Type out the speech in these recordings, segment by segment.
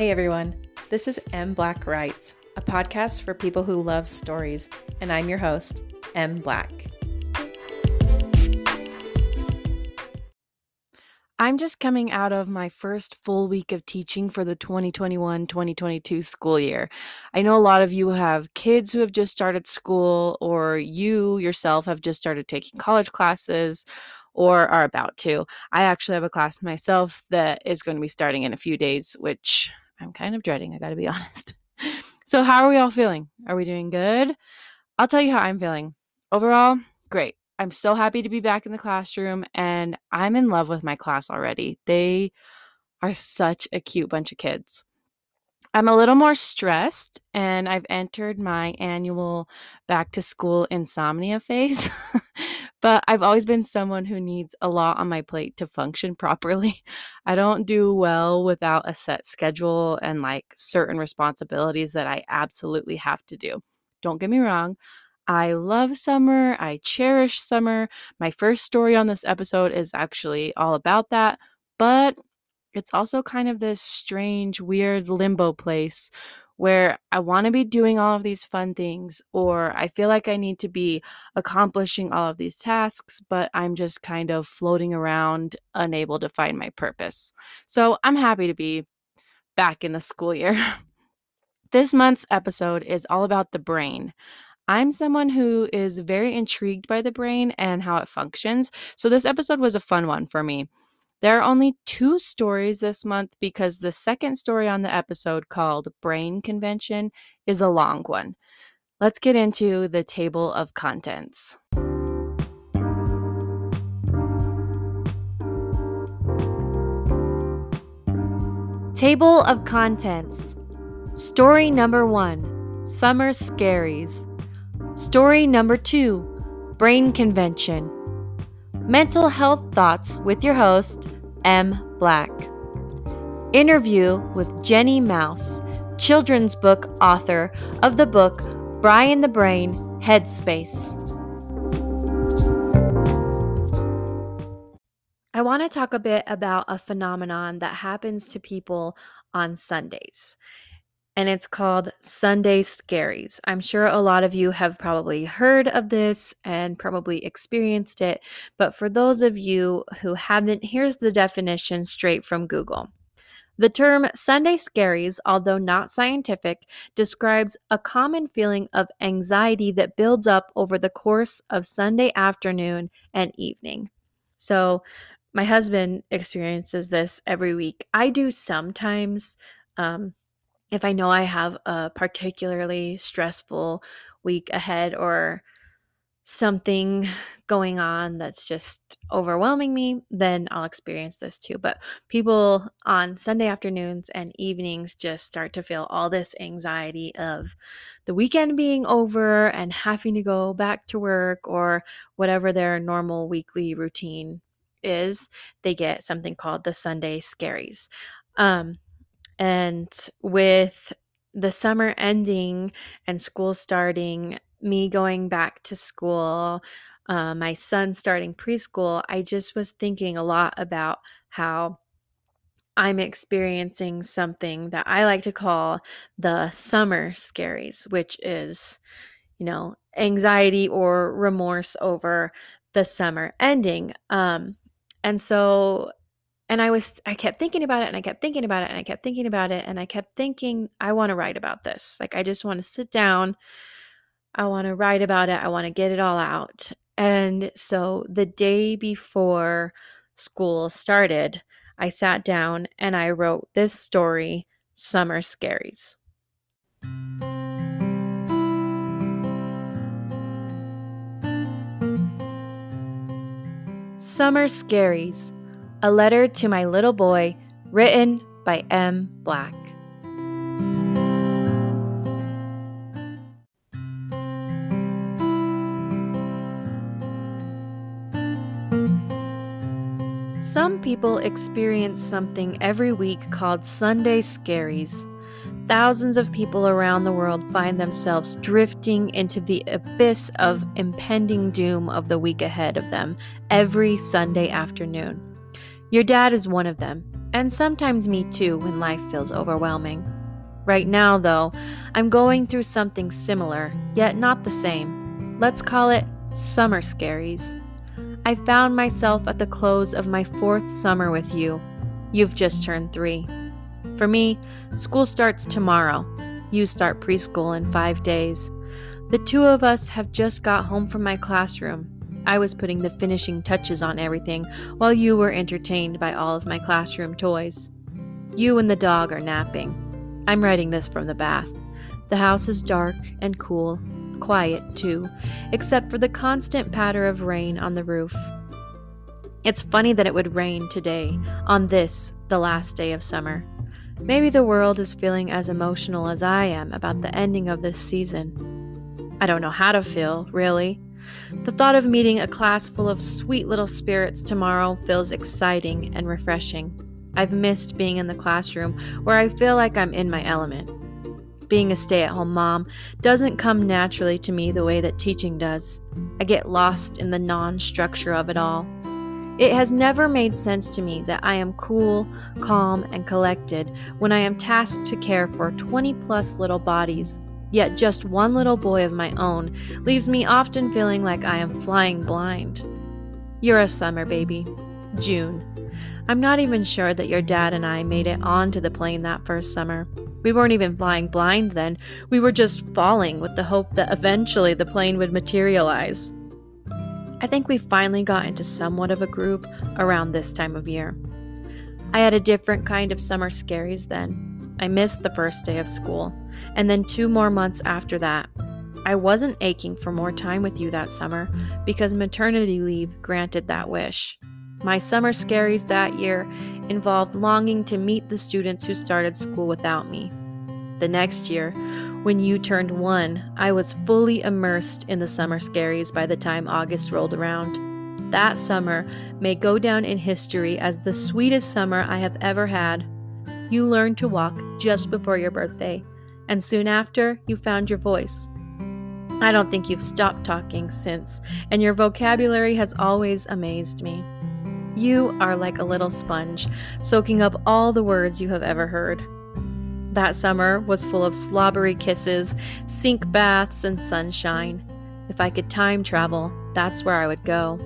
Hey everyone, this is M Black Writes, a podcast for people who love stories, and I'm your host, M Black. I'm just coming out of my first full week of teaching for the 2021-2022 school year. I know a lot of you have kids who have just started school, or you yourself have just started taking college classes, or are about to. I actually have a class myself that is going to be starting in a few days, which I'm kind of dreading, I gotta be honest. So how are we all feeling? Are we doing good? I'll tell you how I'm feeling. Overall, great. I'm so happy to be back in the classroom, and I'm in love with my class already. They are such a cute bunch of kids. I'm a little more stressed, and I've entered my annual back to school insomnia phase. But I've always been someone who needs a lot on my plate to function properly. I don't do well without a set schedule and like certain responsibilities that I absolutely have to do. Don't get me wrong. I love summer. I cherish summer. My first story on this episode is actually all about that. But it's also kind of this strange, weird limbo place where I want to be doing all of these fun things, or I feel like I need to be accomplishing all of these tasks, but I'm just kind of floating around, unable to find my purpose. So I'm happy to be back in the school year. This month's episode is all about the brain. I'm someone who is very intrigued by the brain and how it functions, so this episode was a fun one for me. There are only two stories this month because the second story on the episode, called Brain Convention, is a long one. Let's get into the table of contents. Table of contents. Story number 1, Summer Scaries. Story number 2, Brain Convention. Mental Health Thoughts with your host, M. Black. Interview with Jenny Mouse, children's book author of the book Brian the Brain Headspace. I want to talk a bit about a phenomenon that happens to people on Sundays, and it's called Sunday Scaries. I'm sure a lot of you have probably heard of this and probably experienced it, but for those of you who haven't, here's the definition straight from Google. The term Sunday Scaries, although not scientific, describes a common feeling of anxiety that builds up over the course of Sunday afternoon and evening. So my husband experiences this every week. I do sometimes, if I know I have a particularly stressful week ahead or something going on that's just overwhelming me, then I'll experience this too. But people on Sunday afternoons and evenings just start to feel all this anxiety of the weekend being over and having to go back to work or whatever their normal weekly routine is. They get something called the Sunday Scaries. And with the summer ending and school starting, me going back to school, my son starting preschool, I just was thinking a lot about how I'm experiencing something that I like to call the summer scaries, which is, you know, anxiety or remorse over the summer ending. I kept thinking about it, and I kept thinking, I want to write about this. Like, I just want to sit down. I want to write about it. I want to get it all out. And so the day before school started, I sat down and I wrote this story, Summer Scaries. Summer Scaries. A letter to my little boy, written by M. Black. Some people experience something every week called Sunday Scaries. Thousands of people around the world find themselves drifting into the abyss of impending doom of the week ahead of them every Sunday afternoon. Your dad is one of them. and sometimes me too when life feels overwhelming. Right now, though, I'm going through something similar, yet not the same. Let's call it summer scaries. I found myself at the close of my 4th summer with you. You've just turned 3. For me, school starts tomorrow. You start preschool in 5 days. The two of us have just got home from my classroom. I was putting the finishing touches on everything while you were entertained by all of my classroom toys. You and the dog are napping. I'm writing this from the bath. The house is dark and cool, quiet too, except for the constant patter of rain on the roof. It's funny that it would rain today, on this, the last day of summer. Maybe the world is feeling as emotional as I am about the ending of this season. I don't know how to feel, really. The thought of meeting a class full of sweet little spirits tomorrow feels exciting and refreshing. I've missed being in the classroom where I feel like I'm in my element. Being a stay-at-home mom doesn't come naturally to me the way that teaching does. I get lost in the non-structure of it all. It has never made sense to me that I am cool, calm, and collected when I am tasked to care for 20-plus little bodies. Yet just one little boy of my own leaves me often feeling like I am flying blind. You're a summer baby. June. I'm not even sure that your dad and I made it onto the plane that first summer. We weren't even flying blind then. We were just falling with the hope that eventually the plane would materialize. I think we finally got into somewhat of a groove around this time of year. I had a different kind of summer scaries then. I missed the first day of school. And then 2 more months after that. I wasn't aching for more time with you that summer because maternity leave granted that wish. My summer scaries that year involved longing to meet the students who started school without me. The next year, when you turned 1, I was fully immersed in the summer scaries by the time August rolled around. That summer may go down in history as the sweetest summer I have ever had. You learned to walk just before your birthday. And soon after, you found your voice. I don't think you've stopped talking since, and your vocabulary has always amazed me. You are like a little sponge, soaking up all the words you have ever heard. That summer was full of slobbery kisses, sink baths, and sunshine. If I could time travel, that's where I would go.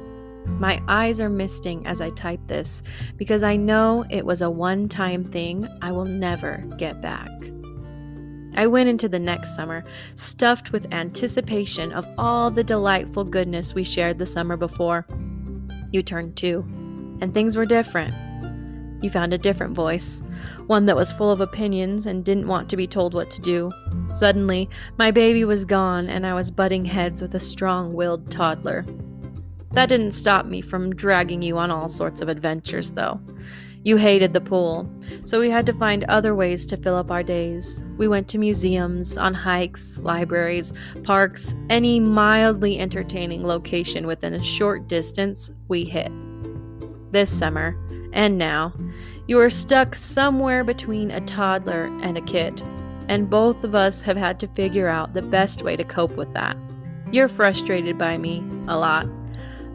My eyes are misting as I type this, because I know it was a one-time thing I will never get back. I went into the next summer, stuffed with anticipation of all the delightful goodness we shared the summer before. You turned 2, and things were different. You found a different voice, one that was full of opinions and didn't want to be told what to do. Suddenly, my baby was gone, and I was butting heads with a strong-willed toddler. That didn't stop me from dragging you on all sorts of adventures, though. You hated the pool, so we had to find other ways to fill up our days. We went to museums, on hikes, libraries, parks, any mildly entertaining location within a short distance we hit. This summer, and now, you are stuck somewhere between a toddler and a kid, and both of us have had to figure out the best way to cope with that. You're frustrated by me, a lot.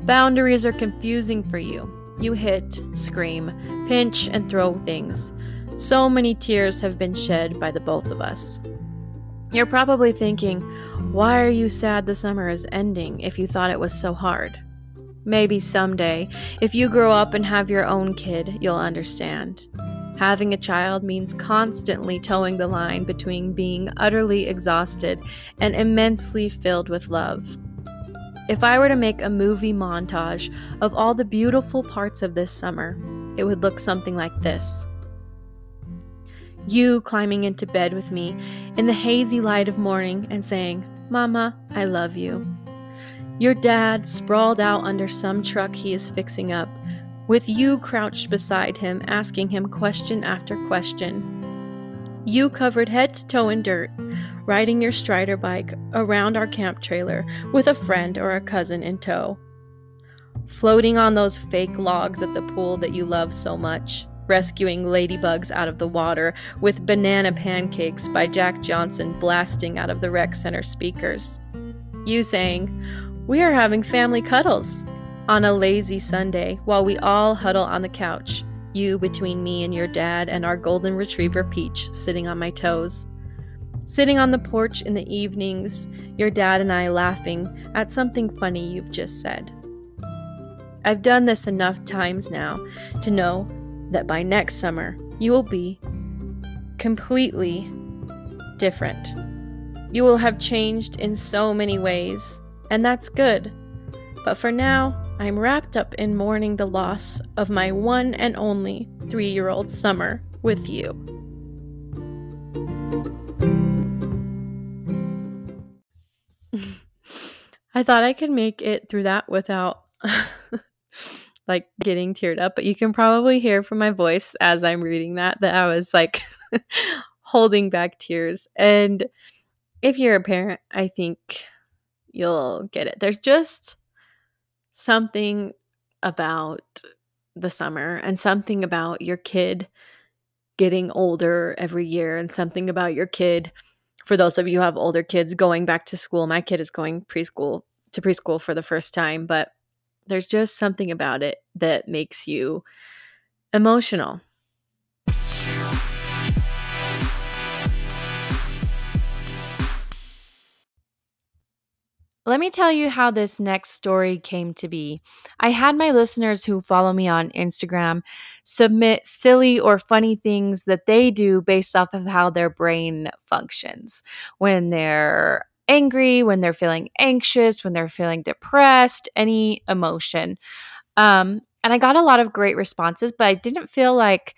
Boundaries are confusing for you. You hit, scream, pinch, and throw things. So many tears have been shed by the both of us. You're probably thinking, why are you sad the summer is ending if you thought it was so hard? Maybe someday, if you grow up and have your own kid, you'll understand. Having a child means constantly towing the line between being utterly exhausted and immensely filled with love. If I were to make a movie montage of all the beautiful parts of this summer, it would look something like this. You climbing into bed with me in the hazy light of morning and saying, "Mama, I love you." Your dad sprawled out under some truck he is fixing up, with you crouched beside him asking him question after question. You covered head to toe in dirt, riding your Strider bike around our camp trailer with a friend or a cousin in tow. Floating on those fake logs at the pool that you love so much, rescuing ladybugs out of the water with Banana Pancakes by Jack Johnson blasting out of the rec center speakers. You saying, "We are having family cuddles" on a lazy Sunday while we all huddle on the couch, You between me and your dad and our golden retriever Peach sitting on my toes. Sitting on the porch in the evenings, your dad and I laughing at something funny you've just said. I've done this enough times now to know that by next summer, you will be completely different. You will have changed in so many ways, and that's good. But for now, I'm wrapped up in mourning the loss of my one and only 3-year-old summer with you. I thought I could make it through that without like getting teared up, but you can probably hear from my voice as I'm reading that I was like holding back tears. And if you're a parent, I think you'll get it. There's just something about the summer and something about your kid getting older every year and something about your kid, for those of you who have older kids, going back to school. My kid is going to preschool for the first time, but there's just something about it that makes you emotional. Let me tell you how this next story came to be. I had my listeners who follow me on Instagram submit silly or funny things that they do based off of how their brain functions. When they're angry, when they're feeling anxious, when they're feeling depressed, any emotion. And I got a lot of great responses, but I didn't feel like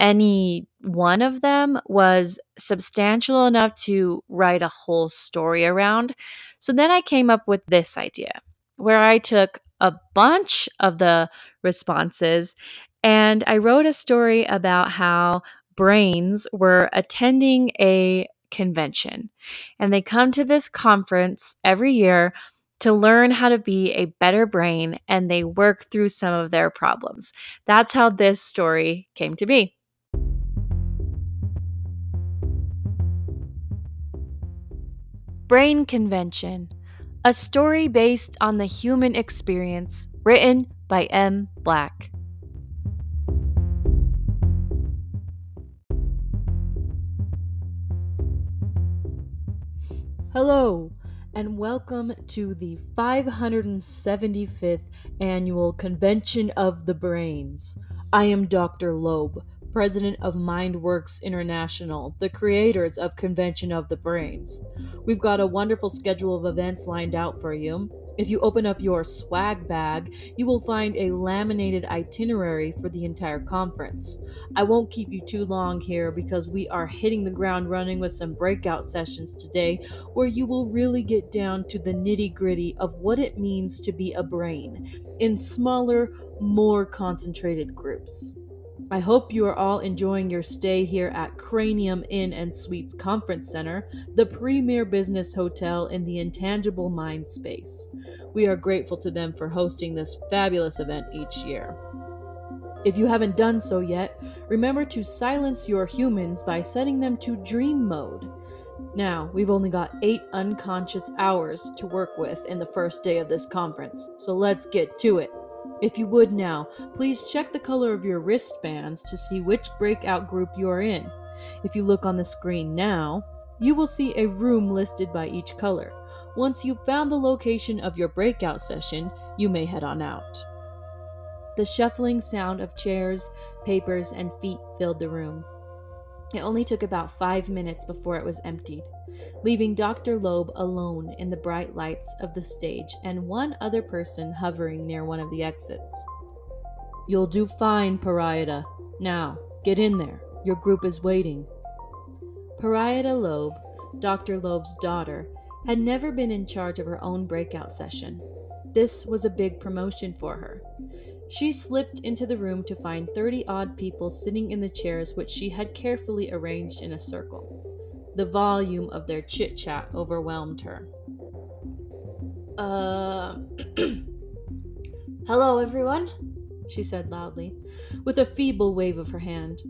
any one of them was substantial enough to write a whole story around. So then I came up with this idea where I took a bunch of the responses and I wrote a story about how brains were attending a convention. And they come to this conference every year to learn how to be a better brain, and they work through some of their problems. That's how this story came to be. Brain Convention, a story based on the human experience, written by M. Black. Hello, and welcome to the 575th Annual Convention of the Brains. I am Dr. Loeb, president of MindWorks International, the creators of Convention of the Brains. We've got a wonderful schedule of events lined out for you. If you open up your swag bag, you will find a laminated itinerary for the entire conference. I won't keep you too long here because we are hitting the ground running with some breakout sessions today where you will really get down to the nitty-gritty of what it means to be a brain in smaller, more concentrated groups. I hope you are all enjoying your stay here at Cranium Inn & Suites Conference Center, the premier business hotel in the intangible mind space. We are grateful to them for hosting this fabulous event each year. If you haven't done so yet, remember to silence your humans by setting them to dream mode. Now, we've only got 8 unconscious hours to work with in the first day of this conference, so let's get to it. If you would now, please check the color of your wristbands to see which breakout group you are in. If you look on the screen now, you will see a room listed by each color. Once you've found the location of your breakout session, you may head on out. The shuffling sound of chairs, papers, and feet filled the room. It only took about 5 minutes before it was emptied, leaving Dr. Loeb alone in the bright lights of the stage and one other person hovering near one of the exits. "You'll do fine, Parieta. Now, get in there. Your group is waiting." Parieta Loeb, Dr. Loeb's daughter, had never been in charge of her own breakout session. This was a big promotion for her. She slipped into the room to find 30-odd people sitting in the chairs which she had carefully arranged in a circle. The volume of their chit-chat overwhelmed her. "Hello, everyone," she said loudly, with a feeble wave of her hand.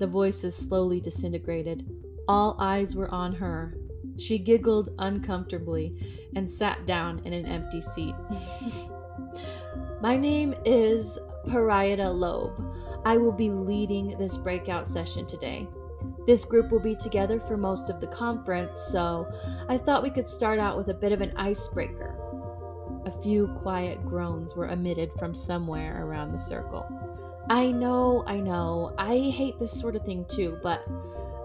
The voices slowly disintegrated. All eyes were on her. She giggled uncomfortably and sat down in an empty seat. "My name is parietal lobe. I will be leading this breakout session today. This group will be together for most of the conference, so I thought we could start out with a bit of an icebreaker. A few quiet groans were emitted from somewhere around the circle. I know, I hate this sort of thing too, but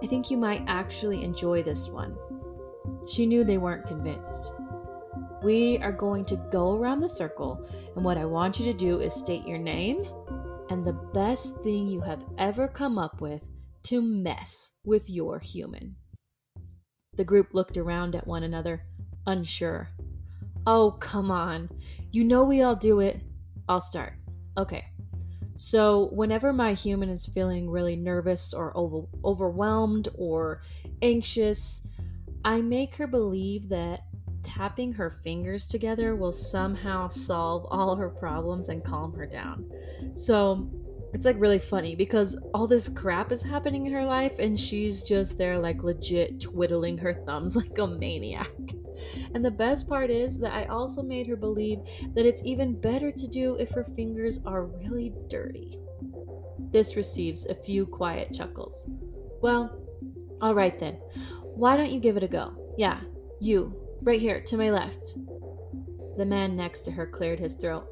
I think you might actually enjoy this one. She knew they weren't convinced. We are going to go around the circle, and what I want you to do is state your name and the best thing you have ever come up with to mess with your human. The group looked around at one another, unsure. Oh, come on. You know we all do it. I'll start. Okay. So whenever my human is feeling really nervous or overwhelmed or anxious, I make her believe that tapping her fingers together will somehow solve all her problems and calm her down. So it's like really funny because all this crap is happening in her life and she's just there like legit twiddling her thumbs like a maniac. And the best part is that I also made her believe that it's even better to do if her fingers are really dirty. This receives a few quiet chuckles. Well, all right then. Why don't you give it a go? Yeah, you, right here, to my left. The man next to her cleared his throat.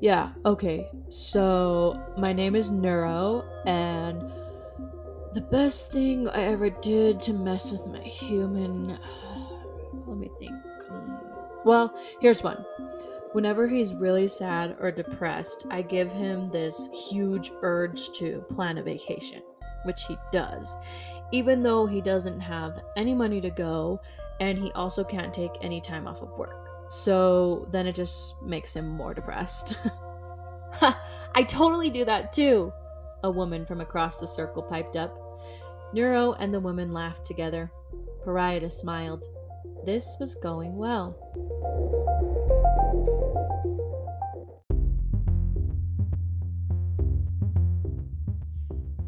Yeah, okay, so my name is Neuro, and the best thing I ever did to mess with my human, let me think. Well, here's one. Whenever he's really sad or depressed, I give him this huge urge to plan a vacation, which he does, even though he doesn't have any money to go, and he also can't take any time off of work. So then it just makes him more depressed. Ha! I totally do that too, a woman from across the circle piped up. Neuro and the woman laughed together. Parietal smiled. This was going well.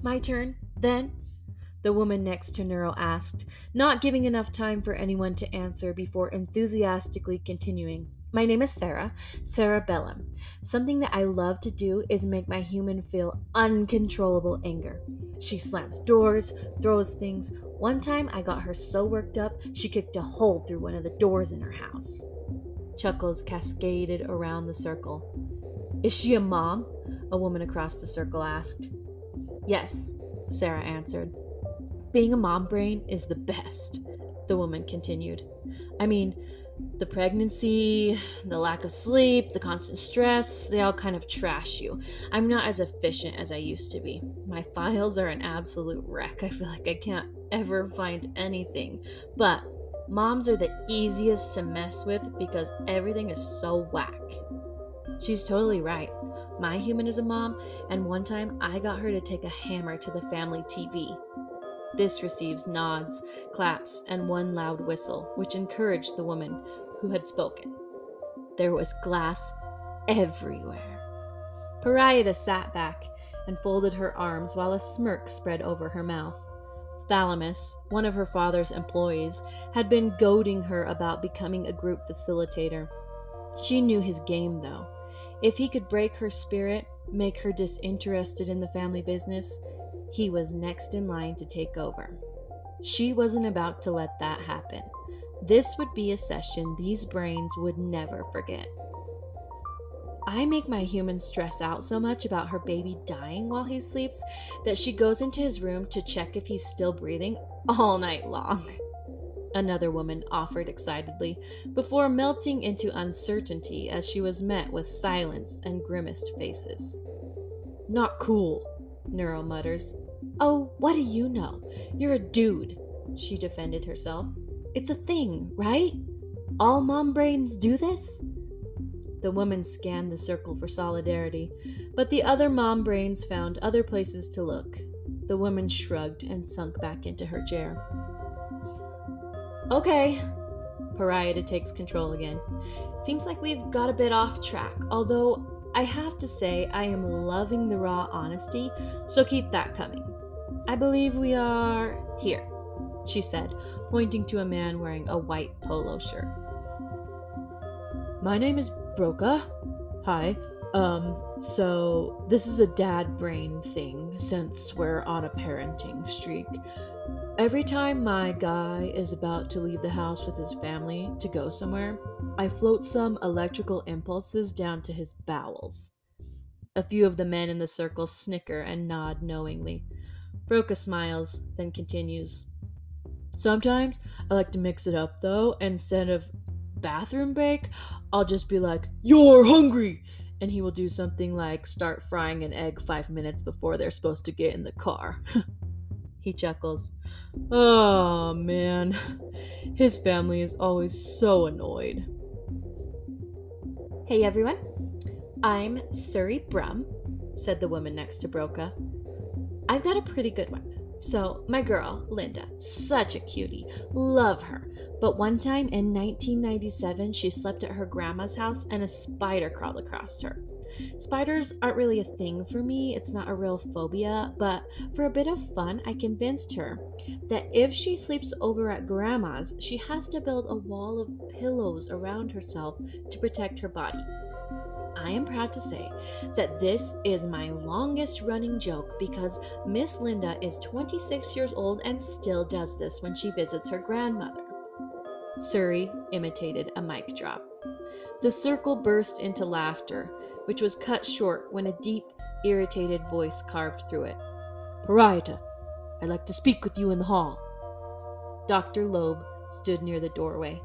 My turn, then? The woman next to Neuro asked, not giving enough time for anyone to answer before enthusiastically continuing. My name is Sarah, Sarah Bellum. Something that I love to do is make my human feel uncontrollable anger. She slams doors, throws things. One time I got her so worked up, she kicked a hole through one of the doors in her house. Chuckles cascaded around the circle. Is she a mom? A woman across the circle asked. Yes, Sarah answered. Being a mom brain is the best, the woman continued. I mean, the pregnancy, the lack of sleep, the constant stress, they all kind of trash you. I'm not as efficient as I used to be. My files are an absolute wreck. I feel like I can't ever find anything. But moms are the easiest to mess with because everything is so whack. She's totally right. My human is a mom, and one time I got her to take a hammer to the family TV. This receives nods, claps, and one loud whistle, which encouraged the woman who had spoken. There was glass everywhere. Parietal sat back and folded her arms while a smirk spread over her mouth. Thalamus, one of her father's employees, had been goading her about becoming a group facilitator. She knew his game, though. If he could break her spirit, make her disinterested in the family business, he was next in line to take over. She wasn't about to let that happen. This would be a session these brains would never forget. I make my human stress out so much about her baby dying while he sleeps that she goes into his room to check if he's still breathing all night long. Another woman offered excitedly before melting into uncertainty as she was met with silence and grimaced faces. Not cool, Neuro mutters. Oh, what do you know? You're a dude, she defended herself. It's a thing, right? All mom brains do this? The woman scanned the circle for solidarity, but the other mom brains found other places to look. The woman shrugged and sunk back into her chair. Okay, Parietal takes control again. Seems like we've got a bit off track, although I have to say I am loving the raw honesty, so keep that coming. I believe we are here, she said, pointing to a man wearing a white polo shirt. My name is Broca, hi. So this is a dad brain thing since we're on a parenting streak. Every time my guy is about to leave the house with his family to go somewhere, I float some electrical impulses down to his bowels. A few of the men in the circle snicker and nod knowingly. Broca smiles, then continues. Sometimes I like to mix it up though. Instead of bathroom break, I'll just be like, "You're hungry!" And he will do something like start frying an egg 5 minutes before they're supposed to get in the car. He chuckles. Oh man, his family is always so annoyed. Hey everyone, I'm Suri Brum, said the woman next to Broca. I've got a pretty good one. So my girl, Linda, such a cutie, love her. But one time in 1997, she slept at her grandma's house and a spider crawled across her. Spiders aren't really a thing for me, it's not a real phobia, but for a bit of fun, I convinced her that if she sleeps over at grandma's, she has to build a wall of pillows around herself to protect her body. I am proud to say that this is my longest running joke because Miss Linda is 26 years old and still does this when she visits her grandmother. Suri imitated a mic drop. The circle burst into laughter, which was cut short when a deep, irritated voice carved through it. Pariah, I'd like to speak with you in the hall. Dr. Loeb stood near the doorway.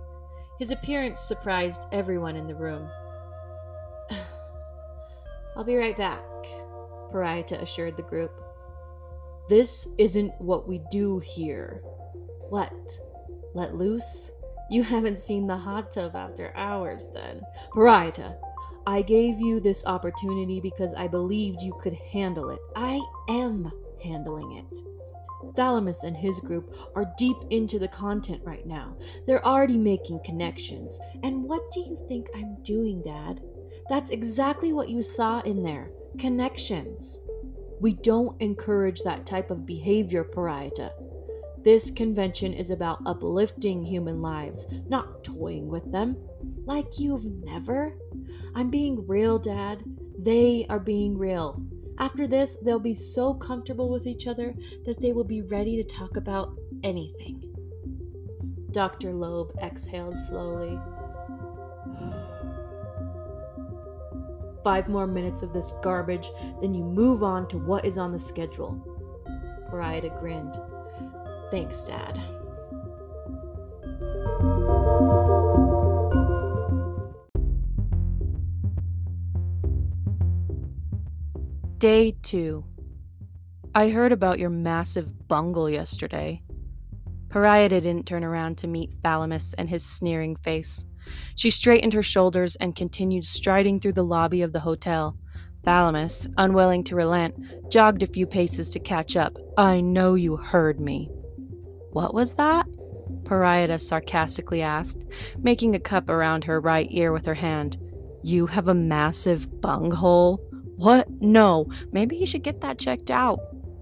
His appearance surprised everyone in the room. I'll be right back, Pariah assured the group. This isn't what we do here. What? Let loose? You haven't seen the hot tub after hours then. Pariah, I gave you this opportunity because I believed you could handle it. I am handling it. Thalamus and his group are deep into the content right now. They're already making connections. And what do you think I'm doing, Dad? That's exactly what you saw in there. Connections. We don't encourage that type of behavior, Pariah. This convention is about uplifting human lives, not toying with them. Like you've never. I'm being real, Dad. They are being real. After this, they'll be so comfortable with each other that they will be ready to talk about anything. Dr. Loeb exhaled slowly. 5 more minutes of this garbage, then you move on to what is on the schedule. Pariah grinned. Thanks, Dad. Day 2. I heard about your massive bungle yesterday. Pariah didn't turn around to meet Thalamus and his sneering face. She straightened her shoulders and continued striding through the lobby of the hotel. Thalamus, unwilling to relent, jogged a few paces to catch up. I know you heard me. What was that? Pariah sarcastically asked, making a cup around her right ear with her hand. You have a massive bunghole? What? No, maybe you should get that checked out.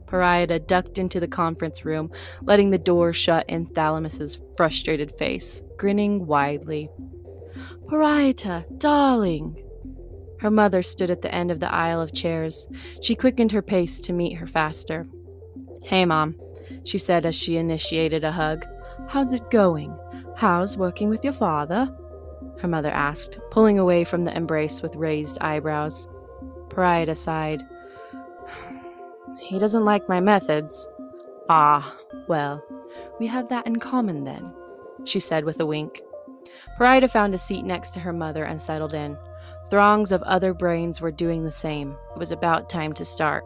Pariah ducked into the conference room, letting the door shut in Thalamus's frustrated face, grinning widely. Pariah, darling! Her mother stood at the end of the aisle of chairs. She quickened her pace to meet her faster. Hey, Mom, she said as she initiated a hug. How's it going? How's working with your father? Her mother asked, pulling away from the embrace with raised eyebrows. Pariah sighed. He doesn't like my methods. Ah, well, we have that in common then, she said with a wink. Pariah found a seat next to her mother and settled in. Throngs of other brains were doing the same. It was about time to start.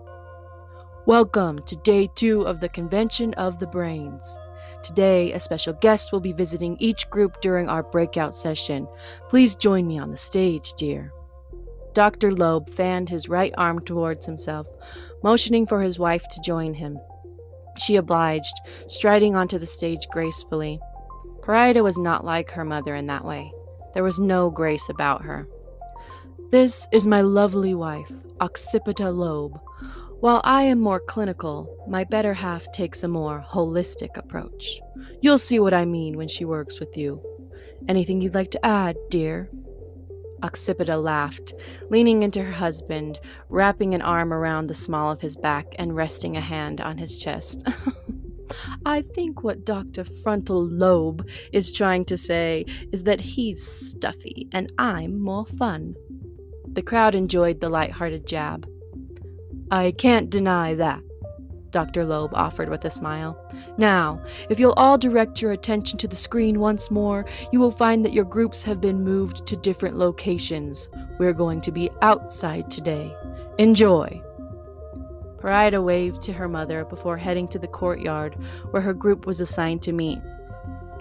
Welcome to day 2 of the Convention of the Brains. Today, a special guest will be visiting each group during our breakout session. Please join me on the stage, dear. Dr. Loeb fanned his right arm towards himself, motioning for his wife to join him. She obliged, striding onto the stage gracefully. Pariah was not like her mother in that way. There was no grace about her. This is my lovely wife, Occipita Loeb. While I am more clinical, my better half takes a more holistic approach. You'll see what I mean when she works with you. Anything you'd like to add, dear? Occipita laughed, leaning into her husband, wrapping an arm around the small of his back and resting a hand on his chest. I think what Dr. Frontal Lobe is trying to say is that he's stuffy and I'm more fun. The crowd enjoyed the light-hearted jab. I can't deny that, Dr. Lobe offered with a smile. Now, if you'll all direct your attention to the screen once more, you will find that your groups have been moved to different locations. We're going to be outside today. Enjoy. Parida waved to her mother before heading to the courtyard where her group was assigned to meet.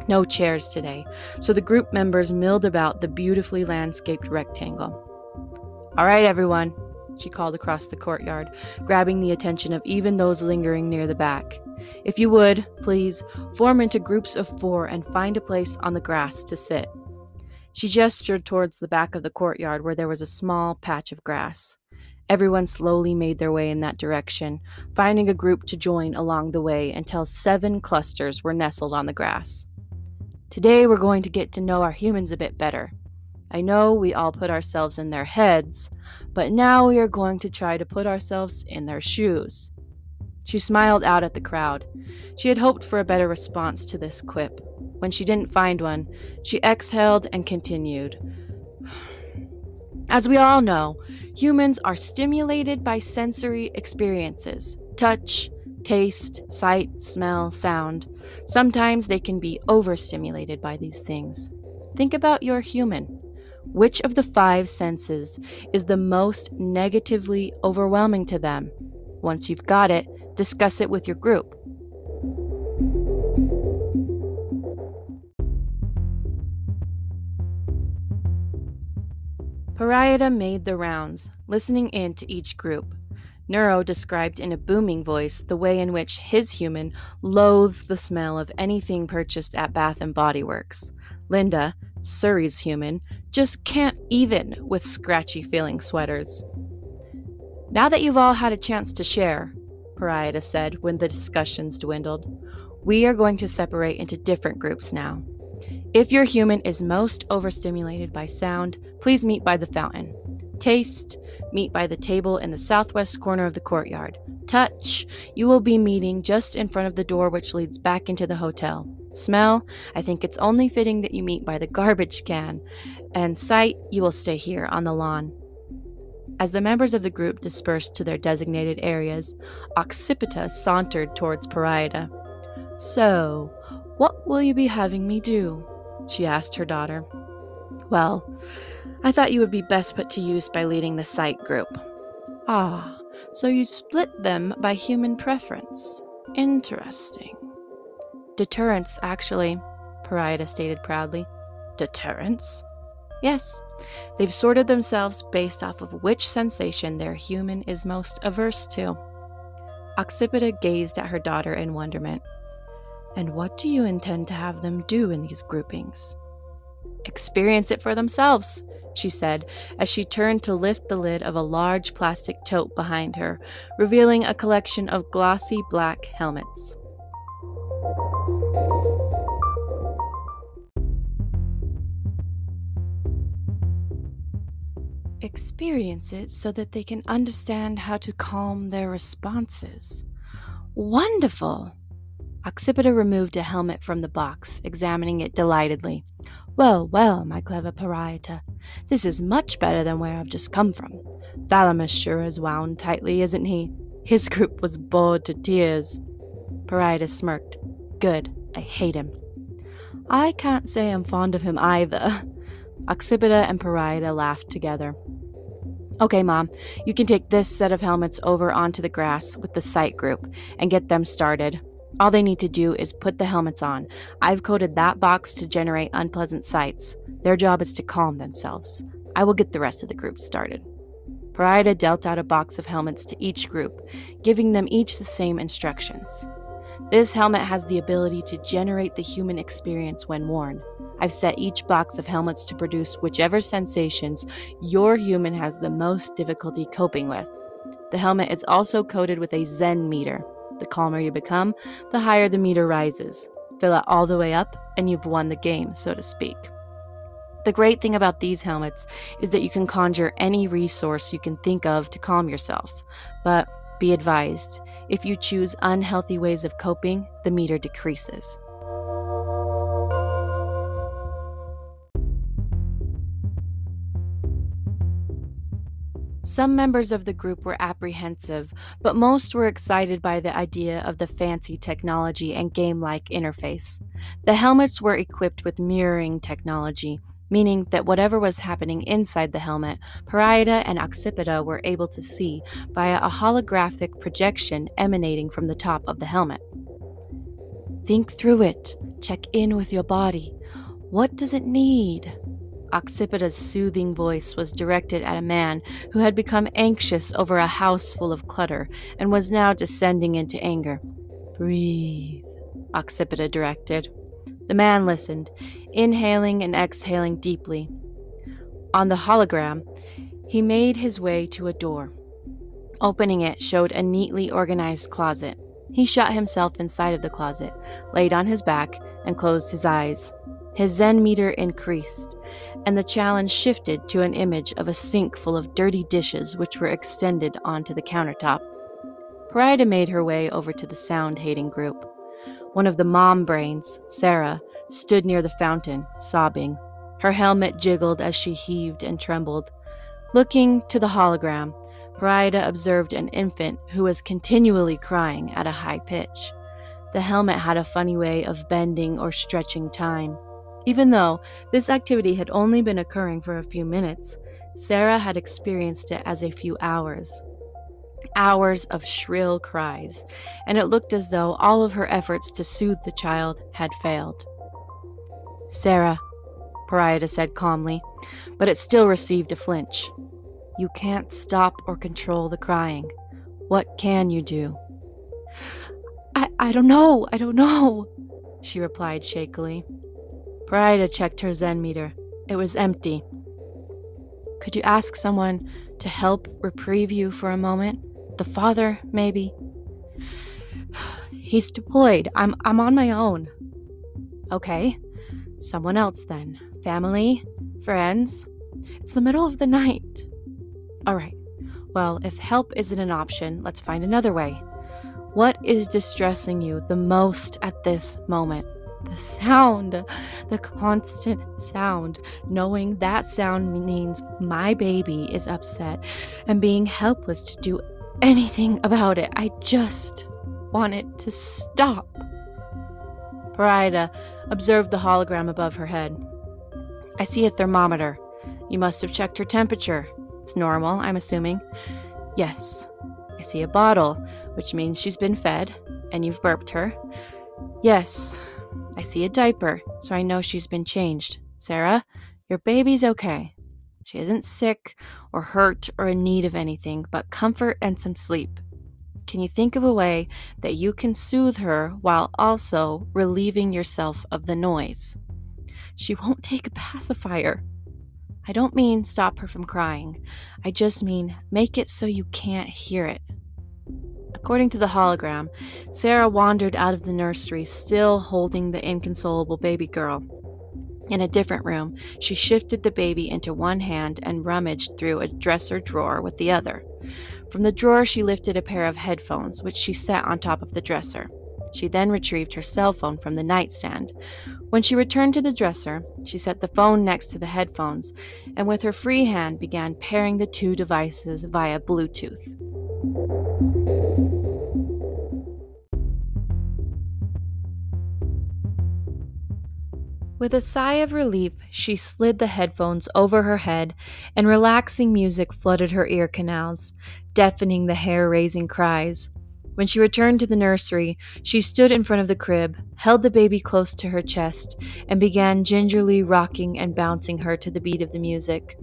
No chairs today, so the group members milled about the beautifully landscaped rectangle. All right, everyone, she called across the courtyard, grabbing the attention of even those lingering near the back. If you would, please, form into groups of four and find a place on the grass to sit. She gestured towards the back of the courtyard where there was a small patch of grass. Everyone slowly made their way in that direction, finding a group to join along the way until 7 clusters were nestled on the grass. Today we're going to get to know our humans a bit better. I know we all put ourselves in their heads, but now we are going to try to put ourselves in their shoes. She smiled out at the crowd. She had hoped for a better response to this quip. When she didn't find one, she exhaled and continued. As we all know, humans are stimulated by sensory experiences: touch, taste, sight, smell, sound. Sometimes they can be overstimulated by these things. Think about your human. Which of the 5 senses is the most negatively overwhelming to them? Once you've got it, discuss it with your group. Parida made the rounds, listening in to each group. Neuro described in a booming voice the way in which his human loathed the smell of anything purchased at Bath and Body Works. Linda, Surrey's human, just can't even with scratchy-feeling sweaters. Now that you've all had a chance to share, Parida said when the discussions dwindled, we are going to separate into different groups now. If your human is most overstimulated by sound, please meet by the fountain. Taste, meet by the table in the southwest corner of the courtyard. Touch, you will be meeting just in front of the door which leads back into the hotel. Smell, I think it's only fitting that you meet by the garbage can. And sight, you will stay here on the lawn. As the members of the group dispersed to their designated areas, Occipita sauntered towards Parida. So, what will you be having me do? She asked her daughter. Well, I thought you would be best put to use by leading the sight group. Ah, so you split them by human preference. Interesting. Deterrence, actually, Parida stated proudly. Deterrence? Yes. They've sorted themselves based off of which sensation their human is most averse to. Occipita gazed at her daughter in wonderment. And what do you intend to have them do in these groupings? Experience it for themselves, she said, as she turned to lift the lid of a large plastic tote behind her, revealing a collection of glossy black helmets. Experience it so that they can understand how to calm their responses. Wonderful! Occipita removed a helmet from the box, examining it delightedly. Well, well, my clever Parida, this is much better than where I've just come from. Thalamus sure is wound tightly, isn't he? His group was bored to tears. Parida smirked. Good, I hate him. I can't say I'm fond of him either. Occipita and Parida laughed together. Okay, Mom, you can take this set of helmets over onto the grass with the sight group and get them started. All they need to do is put the helmets on. I've coded that box to generate unpleasant sights. Their job is to calm themselves. I will get the rest of the group started. Parida dealt out a box of helmets to each group, giving them each the same instructions. This helmet has the ability to generate the human experience when worn. I've set each box of helmets to produce whichever sensations your human has the most difficulty coping with. The helmet is also coded with a Zen meter. The calmer you become, the higher the meter rises. Fill it all the way up, and you've won the game, so to speak. The great thing about these helmets is that you can conjure any resource you can think of to calm yourself. But be advised, if you choose unhealthy ways of coping, the meter decreases. Some members of the group were apprehensive, but most were excited by the idea of the fancy technology and game-like interface. The helmets were equipped with mirroring technology, meaning that whatever was happening inside the helmet, parietal and occipital were able to see via a holographic projection emanating from the top of the helmet. Think through it. Check in with your body. What does it need? Occipita's soothing voice was directed at a man who had become anxious over a house full of clutter and was now descending into anger. Breathe, Occipita directed. The man listened, inhaling and exhaling deeply. On the hologram, he made his way to a door. Opening it showed a neatly organized closet. He shut himself inside of the closet, laid on his back, and closed his eyes. His Zen meter increased, and the challenge shifted to an image of a sink full of dirty dishes which were extended onto the countertop. Parida made her way over to the sound-hating group. One of the mom brains, Sarah, stood near the fountain, sobbing. Her helmet jiggled as she heaved and trembled. Looking to the hologram, Parida observed an infant who was continually crying at a high pitch. The helmet had a funny way of bending or stretching time. Even though this activity had only been occurring for a few minutes, Sarah had experienced it as a few hours. Hours of shrill cries, and it looked as though all of her efforts to soothe the child had failed. "Sarah," Parida said calmly, but it still received a flinch. "You can't stop or control the crying. What can you do?" I don't know, she replied shakily. Parida checked her Zen meter. It was empty. "Could you ask someone to help reprieve you for a moment? The father, maybe?" "He's deployed. I'm on my own." "Okay. Someone else then. Family? Friends? It's the middle of the night." "All right. Well, if help isn't an option, let's find another way. What is distressing you the most at this moment?" "The sound, the constant sound, knowing that sound means my baby is upset and being helpless to do anything about it. I just want it to stop." Parida observed the hologram above her head. "I see a thermometer. You must have checked her temperature. It's normal, I'm assuming." "Yes." "I see a bottle, which means she's been fed and you've burped her." "Yes." "I see a diaper, so I know she's been changed. Sarah, your baby's okay. She isn't sick or hurt or in need of anything but comfort and some sleep. Can you think of a way that you can soothe her while also relieving yourself of the noise?" "She won't take a pacifier." "I don't mean stop her from crying. I just mean make it so you can't hear it." According to the hologram, Sarah wandered out of the nursery, still holding the inconsolable baby girl. In a different room, she shifted the baby into one hand and rummaged through a dresser drawer with the other. From the drawer, she lifted a pair of headphones, which she set on top of the dresser. She then retrieved her cell phone from the nightstand. When she returned to the dresser, she set the phone next to the headphones, and with her free hand began pairing the two devices via Bluetooth. With a sigh of relief, she slid the headphones over her head, and relaxing music flooded her ear canals, deafening the hair-raising cries. When she returned to the nursery, she stood in front of the crib, held the baby close to her chest, and began gingerly rocking and bouncing her to the beat of the music.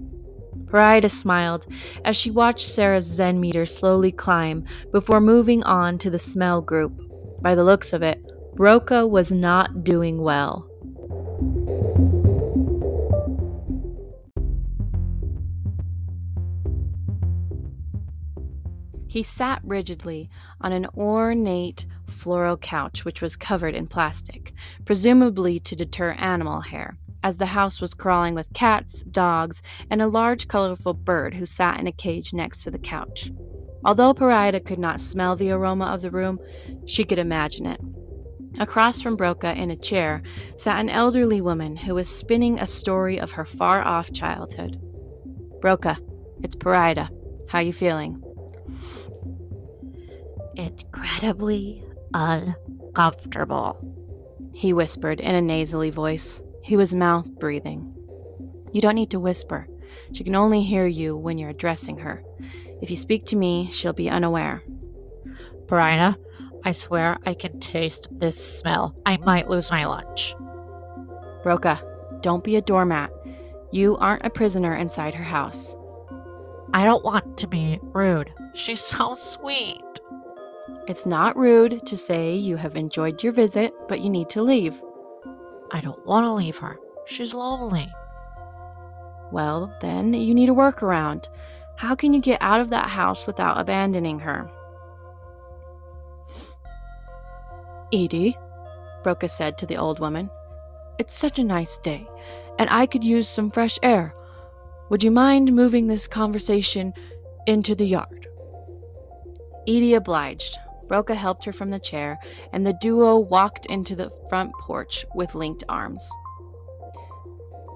Parida smiled as she watched Sarah's Zen meter slowly climb before moving on to the smell group. By the looks of it, Broca was not doing well. He sat rigidly on an ornate floral couch which was covered in plastic, presumably to deter animal hair, as the house was crawling with cats, dogs, and a large colorful bird who sat in a cage next to the couch. Although Parida could not smell the aroma of the room, she could imagine it. Across from Broca in a chair sat an elderly woman who was spinning a story of her far-off childhood. Broca, it's Parida. How you feeling? Incredibly uncomfortable, he whispered in a nasally voice. He was mouth-breathing. You don't need to whisper. She can only hear you when you're addressing her. If you speak to me, she'll be unaware. Parida, I swear I can taste this smell. I might lose my lunch. Broca, don't be a doormat. You aren't a prisoner inside her house. I don't want to be rude. She's so sweet. It's not rude to say you have enjoyed your visit, but you need to leave. I don't want to leave her. She's lonely. Well, then you need a workaround. How can you get out of that house without abandoning her? Edie, Broca said to the old woman, it's such a nice day, and I could use some fresh air. Would you mind moving this conversation into the yard? Edie obliged. Broca helped her from the chair, and the duo walked into the front porch with linked arms.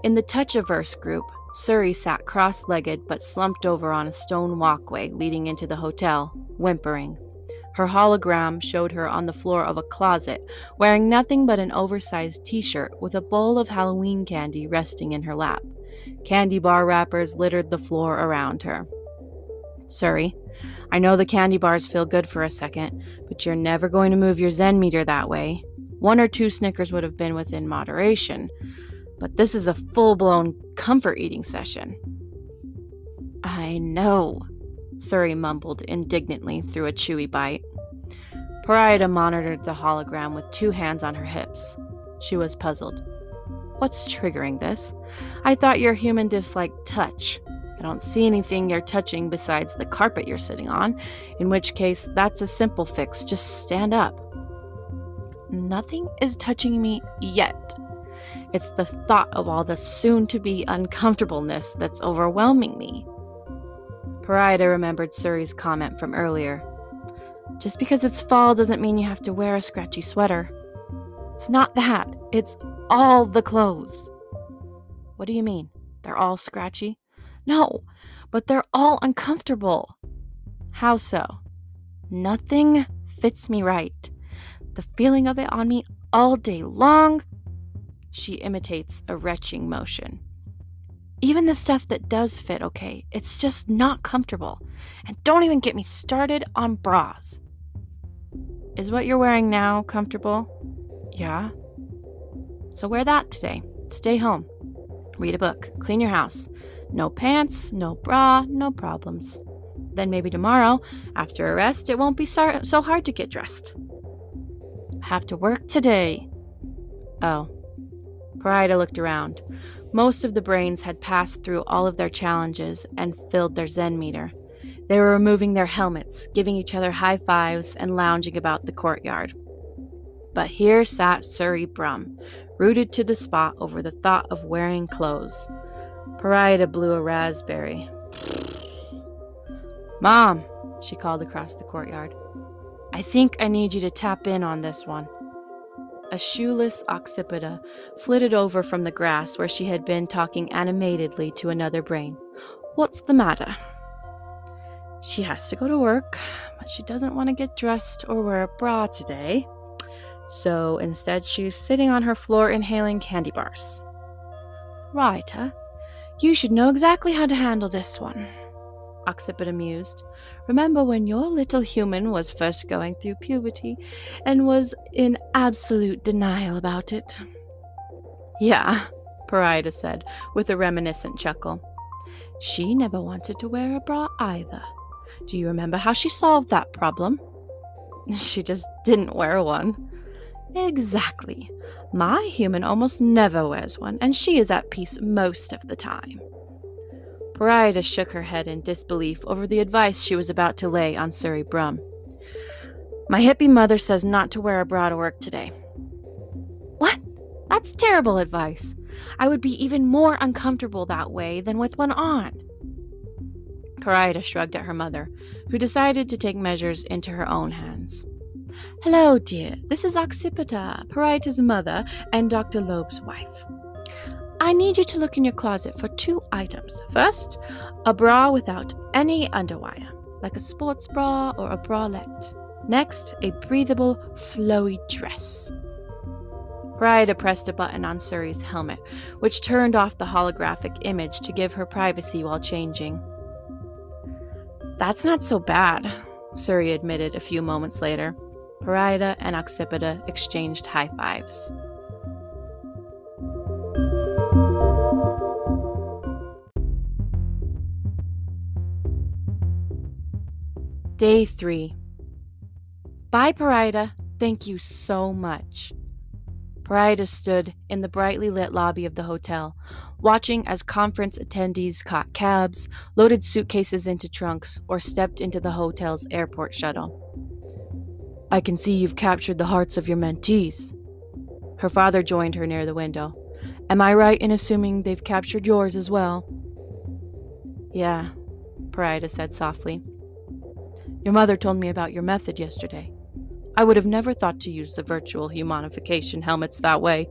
In the Touchaverse group, Suri sat cross-legged but slumped over on a stone walkway leading into the hotel, whimpering. Her hologram showed her on the floor of a closet, wearing nothing but an oversized t-shirt with a bowl of Halloween candy resting in her lap. Candy bar wrappers littered the floor around her. Suri, I know the candy bars feel good for a second, but you're never going to move your Zen meter that way. 1 or 2 Snickers would have been within moderation, but this is a full-blown comfort-eating session. I know, Suri mumbled indignantly through a chewy bite. Parida monitored the hologram with 2 hands on her hips. She was puzzled. What's triggering this? I thought your human disliked touch. I don't see anything you're touching besides the carpet you're sitting on, in which case that's a simple fix. Just stand up. Nothing is touching me yet. It's the thought of all the soon-to-be uncomfortableness that's overwhelming me. Parida remembered Suri's comment from earlier. Just because it's fall doesn't mean you have to wear a scratchy sweater. It's not that. It's all the clothes. What do you mean? They're all scratchy? No, but they're all uncomfortable. How so? Nothing fits me right. The feeling of it on me all day long. She imitates a retching motion. Even the stuff that does fit okay, it's just not comfortable. And don't even get me started on bras. Is what you're wearing now comfortable? Yeah. So wear that today. Stay home. Read a book. Clean your house. No pants, no bra, no problems. Then maybe tomorrow, after a rest, it won't be so hard to get dressed. I have to work today. Oh. Parida looked around. Most of the brains had passed through all of their challenges and filled their Zen meter. They were removing their helmets, giving each other high fives, and lounging about the courtyard. But here sat Suri Brum, rooted to the spot over the thought of wearing clothes. Parida blew a raspberry. Mom, she called across the courtyard. I think I need you to tap in on this one. A shoeless occipita flitted over from the grass where she had been talking animatedly to another brain. What's the matter? She has to go to work, but she doesn't want to get dressed or wear a bra today. So instead she's sitting on her floor inhaling candy bars. Righta, you should know exactly how to handle this one, Occipita mused. Remember when your little human was first going through puberty and was in absolute denial about it? Yeah, Parida said with a reminiscent chuckle. She never wanted to wear a bra either. Do you remember how she solved that problem? She just didn't wear one. Exactly. My human almost never wears one, and she is at peace most of the time. Parida shook her head in disbelief over the advice she was about to lay on Suri Brum. My hippie mother says not to wear a bra to work today. What? That's terrible advice. I would be even more uncomfortable that way than with one on. Parida shrugged at her mother, who decided to take measures into her own hands. Hello, dear. This is Occipita, Parida's mother and Dr. Loeb's wife. I need you to look in your closet for two items. First, a bra without any underwire, like a sports bra or a bralette. Next, a breathable, flowy dress. Parida pressed a button on Suri's helmet, which turned off the holographic image to give her privacy while changing. That's not so bad, Suri admitted a few moments later. Parida and Occipita exchanged high fives. Day 3. Bye, Parida. Thank you so much. Parida stood in the brightly lit lobby of the hotel, watching as conference attendees caught cabs, loaded suitcases into trunks, or stepped into the hotel's airport shuttle. I can see you've captured the hearts of your mentees. Her father joined her near the window. Am I right in assuming they've captured yours as well? Yeah, Parida said softly. Your mother told me about your method yesterday. I would have never thought to use the virtual humanification helmets that way.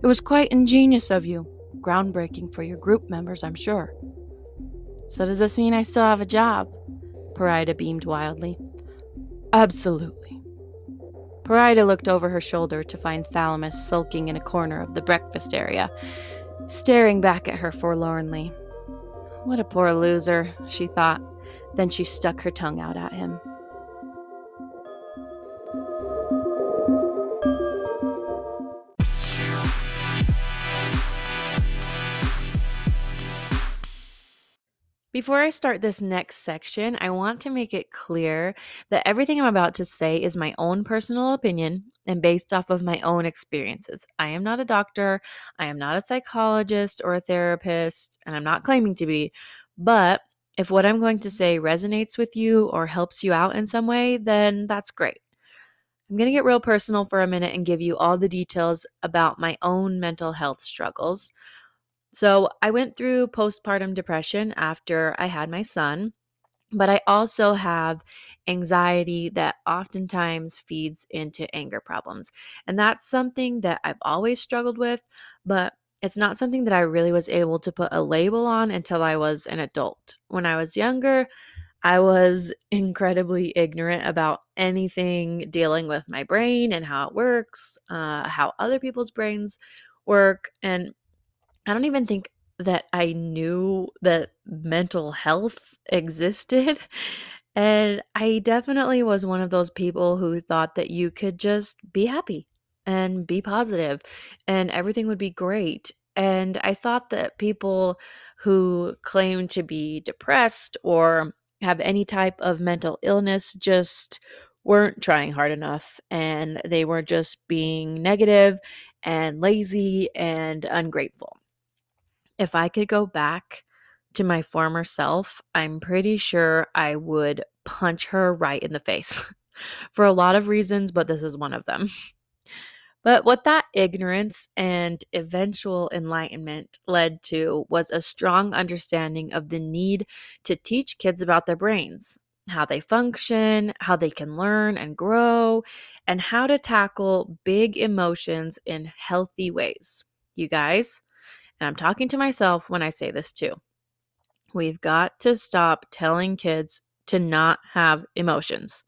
It was quite ingenious of you. Groundbreaking for your group members, I'm sure. So does this mean I still have a job? Parida beamed wildly. Absolutely. Parida looked over her shoulder to find Thalamus sulking in a corner of the breakfast area, staring back at her forlornly. What a poor loser, she thought. Then she stuck her tongue out at him. Before I start this next section, I want to make it clear that everything I'm about to say is my own personal opinion and based off of my own experiences. I am not a doctor, I am not a psychologist or a therapist, and I'm not claiming to be, but if what I'm going to say resonates with you or helps you out in some way, then that's great. I'm going to get real personal for a minute and give you all the details about my own mental health struggles. So I went through postpartum depression after I had my son, but I also have anxiety that oftentimes feeds into anger problems. And that's something that I've always struggled with, but it's not something that I really was able to put a label on until I was an adult. When I was younger, I was incredibly ignorant about anything dealing with my brain and how it works, how other people's brains work, and I don't even think that I knew that mental health existed. And I definitely was one of those people who thought that you could just be happy and be positive and everything would be great. And I thought that people who claim to be depressed or have any type of mental illness just weren't trying hard enough and they were just being negative and lazy and ungrateful. If I could go back to my former self, I'm pretty sure I would punch her right in the face for a lot of reasons, but this is one of them. But what that ignorance and eventual enlightenment led to was a strong understanding of the need to teach kids about their brains, how they function, how they can learn and grow, and how to tackle big emotions in healthy ways. You guys, and I'm talking to myself when I say this too, we've got to stop telling kids to not have emotions.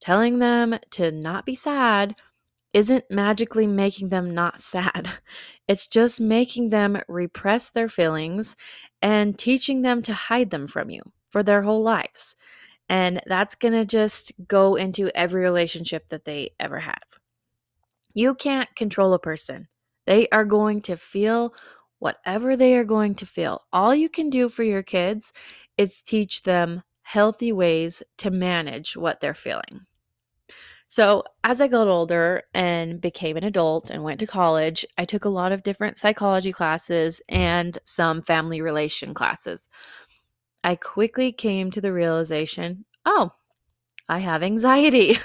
Telling them to not be sad isn't magically making them not sad. It's just making them repress their feelings and teaching them to hide them from you for their whole lives. And that's going to just go into every relationship that they ever have. You can't control a person. They are going to feel whatever they are going to feel. All you can do for your kids is teach them healthy ways to manage what they're feeling. So as I got older and became an adult and went to college, I took a lot of different psychology classes and some family relation classes. I quickly came to the realization, oh, I have anxiety.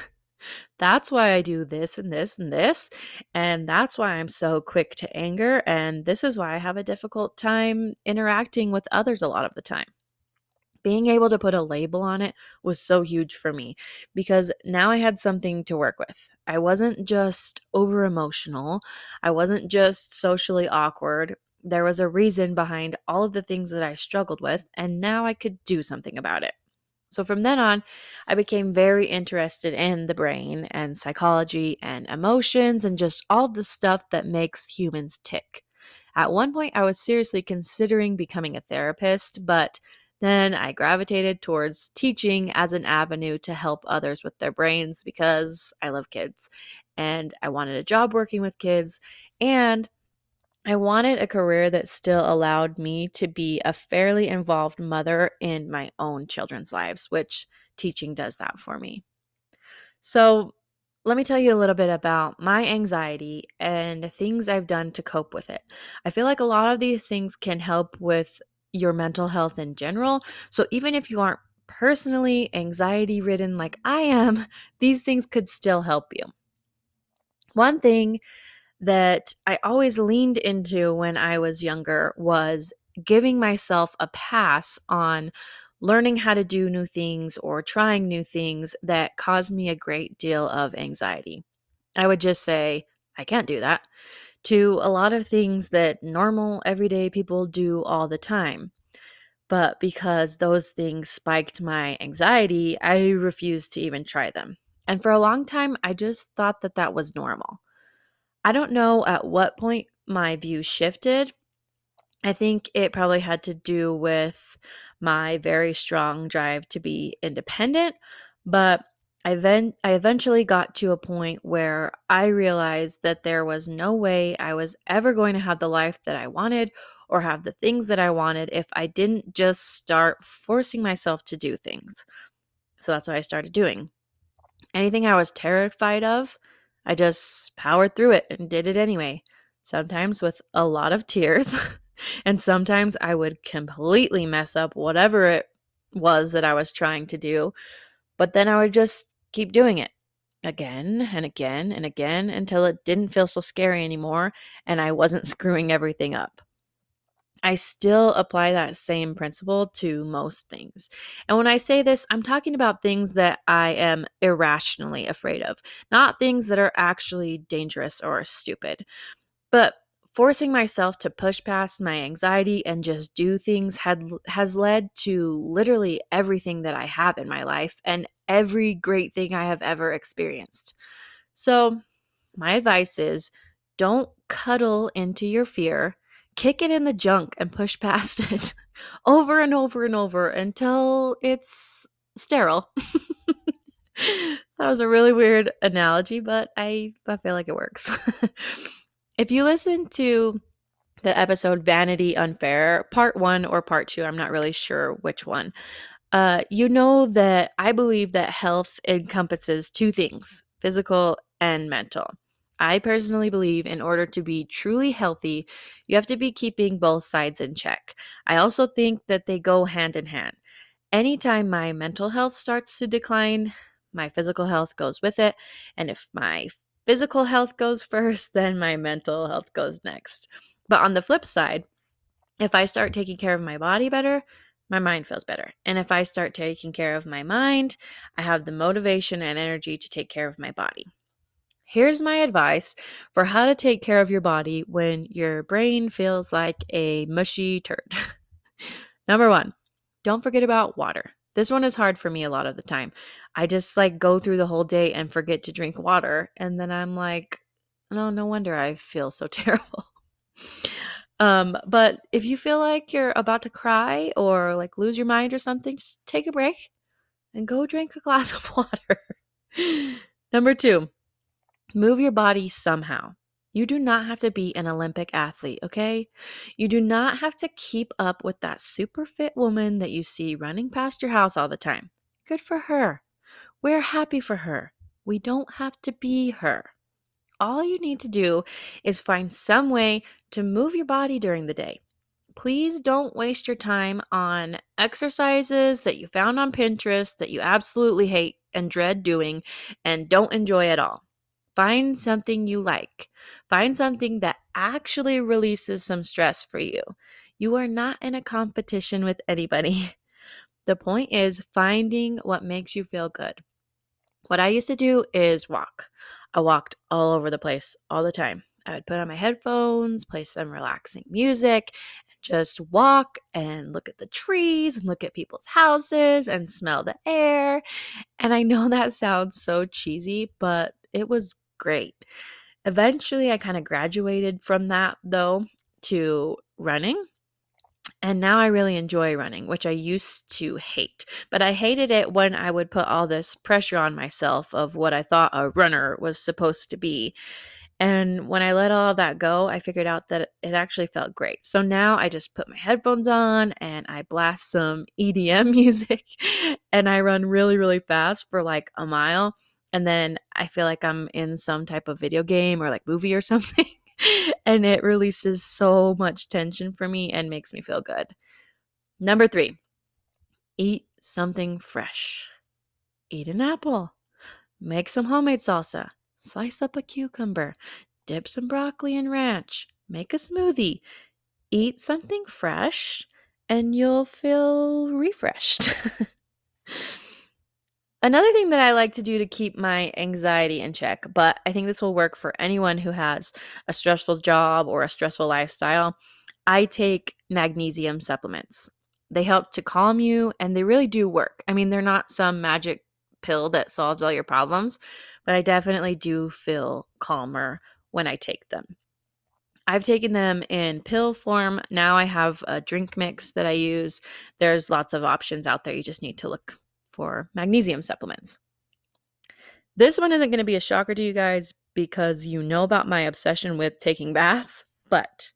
That's why I do this and this and this. And that's why I'm so quick to anger. And this is why I have a difficult time interacting with others a lot of the time. Being able to put a label on it was so huge for me because now I had something to work with. I wasn't just over emotional. I wasn't just socially awkward. There was a reason behind all of the things that I struggled with, and now I could do something about it. So from then on, I became very interested in the brain and psychology and emotions and just all the stuff that makes humans tick. At one point, I was seriously considering becoming a therapist, but then I gravitated towards teaching as an avenue to help others with their brains because I love kids and I wanted a job working with kids, and I wanted a career that still allowed me to be a fairly involved mother in my own children's lives, which teaching does that for me. So let me tell you a little bit about my anxiety and things I've done to cope with it. I feel like a lot of these things can help with your mental health in general. So even if you aren't personally anxiety-ridden like I am, these things could still help you. One thing that I always leaned into when I was younger was giving myself a pass on learning how to do new things or trying new things that caused me a great deal of anxiety. I would just say, I can't do that, to a lot of things that normal, everyday people do all the time. But because those things spiked my anxiety, I refused to even try them. And for a long time, I just thought that that was normal. I don't know at what point my view shifted. I think it probably had to do with my very strong drive to be independent, but I eventually got to a point where I realized that there was no way I was ever going to have the life that I wanted or have the things that I wanted if I didn't just start forcing myself to do things. So that's what I started doing. Anything I was terrified of, I just powered through it and did it anyway, sometimes with a lot of tears, and sometimes I would completely mess up whatever it was that I was trying to do, but then I would just keep doing it again and again and again until it didn't feel so scary anymore and I wasn't screwing everything up. I still apply that same principle to most things. And when I say this, I'm talking about things that I am irrationally afraid of, not things that are actually dangerous or stupid. But forcing myself to push past my anxiety and just do things has led to literally everything that I have in my life and every great thing I have ever experienced. So my advice is, don't cuddle into your fear. Kick it in the junk and push past it over and over and over until it's sterile. That was a really weird analogy, but I feel like it works. If you listen to the episode Vanity Unfair, part 1 or part 2, I'm not really sure which one, you know that I believe that health encompasses two things, physical and mental. I personally believe in order to be truly healthy, you have to be keeping both sides in check. I also think that they go hand in hand. Anytime my mental health starts to decline, my physical health goes with it. And if my physical health goes first, then my mental health goes next. But on the flip side, if I start taking care of my body better, my mind feels better. And if I start taking care of my mind, I have the motivation and energy to take care of my body. Here's my advice for how to take care of your body when your brain feels like a mushy turd. Number 1, don't forget about water. This one is hard for me a lot of the time. I just go through the whole day and forget to drink water. And then I'm like, no wonder I feel so terrible. But if you feel like you're about to cry or lose your mind or something, just take a break and go drink a glass of water. Number 2. Move your body somehow. You do not have to be an Olympic athlete, okay? You do not have to keep up with that super fit woman that you see running past your house all the time. Good for her. We're happy for her. We don't have to be her. All you need to do is find some way to move your body during the day. Please don't waste your time on exercises that you found on Pinterest that you absolutely hate and dread doing and don't enjoy at all. Find something you like. Find something that actually releases some stress for you. You are not in a competition with anybody. The point is finding what makes you feel good. What I used to do is walk. I walked all over the place all the time. I would put on my headphones, play some relaxing music, and just walk and look at the trees and look at people's houses and smell the air. And I know that sounds so cheesy, but it was great. Eventually, I kind of graduated from that, though, to running. And now I really enjoy running, which I used to hate. But I hated it when I would put all this pressure on myself of what I thought a runner was supposed to be. And when I let all of that go, I figured out that it actually felt great. So now I just put my headphones on and I blast some EDM music and I run really, really fast for like a mile. And then I feel like I'm in some type of video game or like movie or something. And it releases so much tension for me and makes me feel good. Number 3, eat something fresh. Eat an apple. Make some homemade salsa. Slice up a cucumber. Dip some broccoli in ranch. Make a smoothie. Eat something fresh and you'll feel refreshed. Another thing that I like to do to keep my anxiety in check, but I think this will work for anyone who has a stressful job or a stressful lifestyle, I take magnesium supplements. They help to calm you and they really do work. I mean, they're not some magic pill that solves all your problems, but I definitely do feel calmer when I take them. I've taken them in pill form. Now I have a drink mix that I use. There's lots of options out there. You just need to look for magnesium supplements. This one isn't going to be a shocker to you guys because you know about my obsession with taking baths, but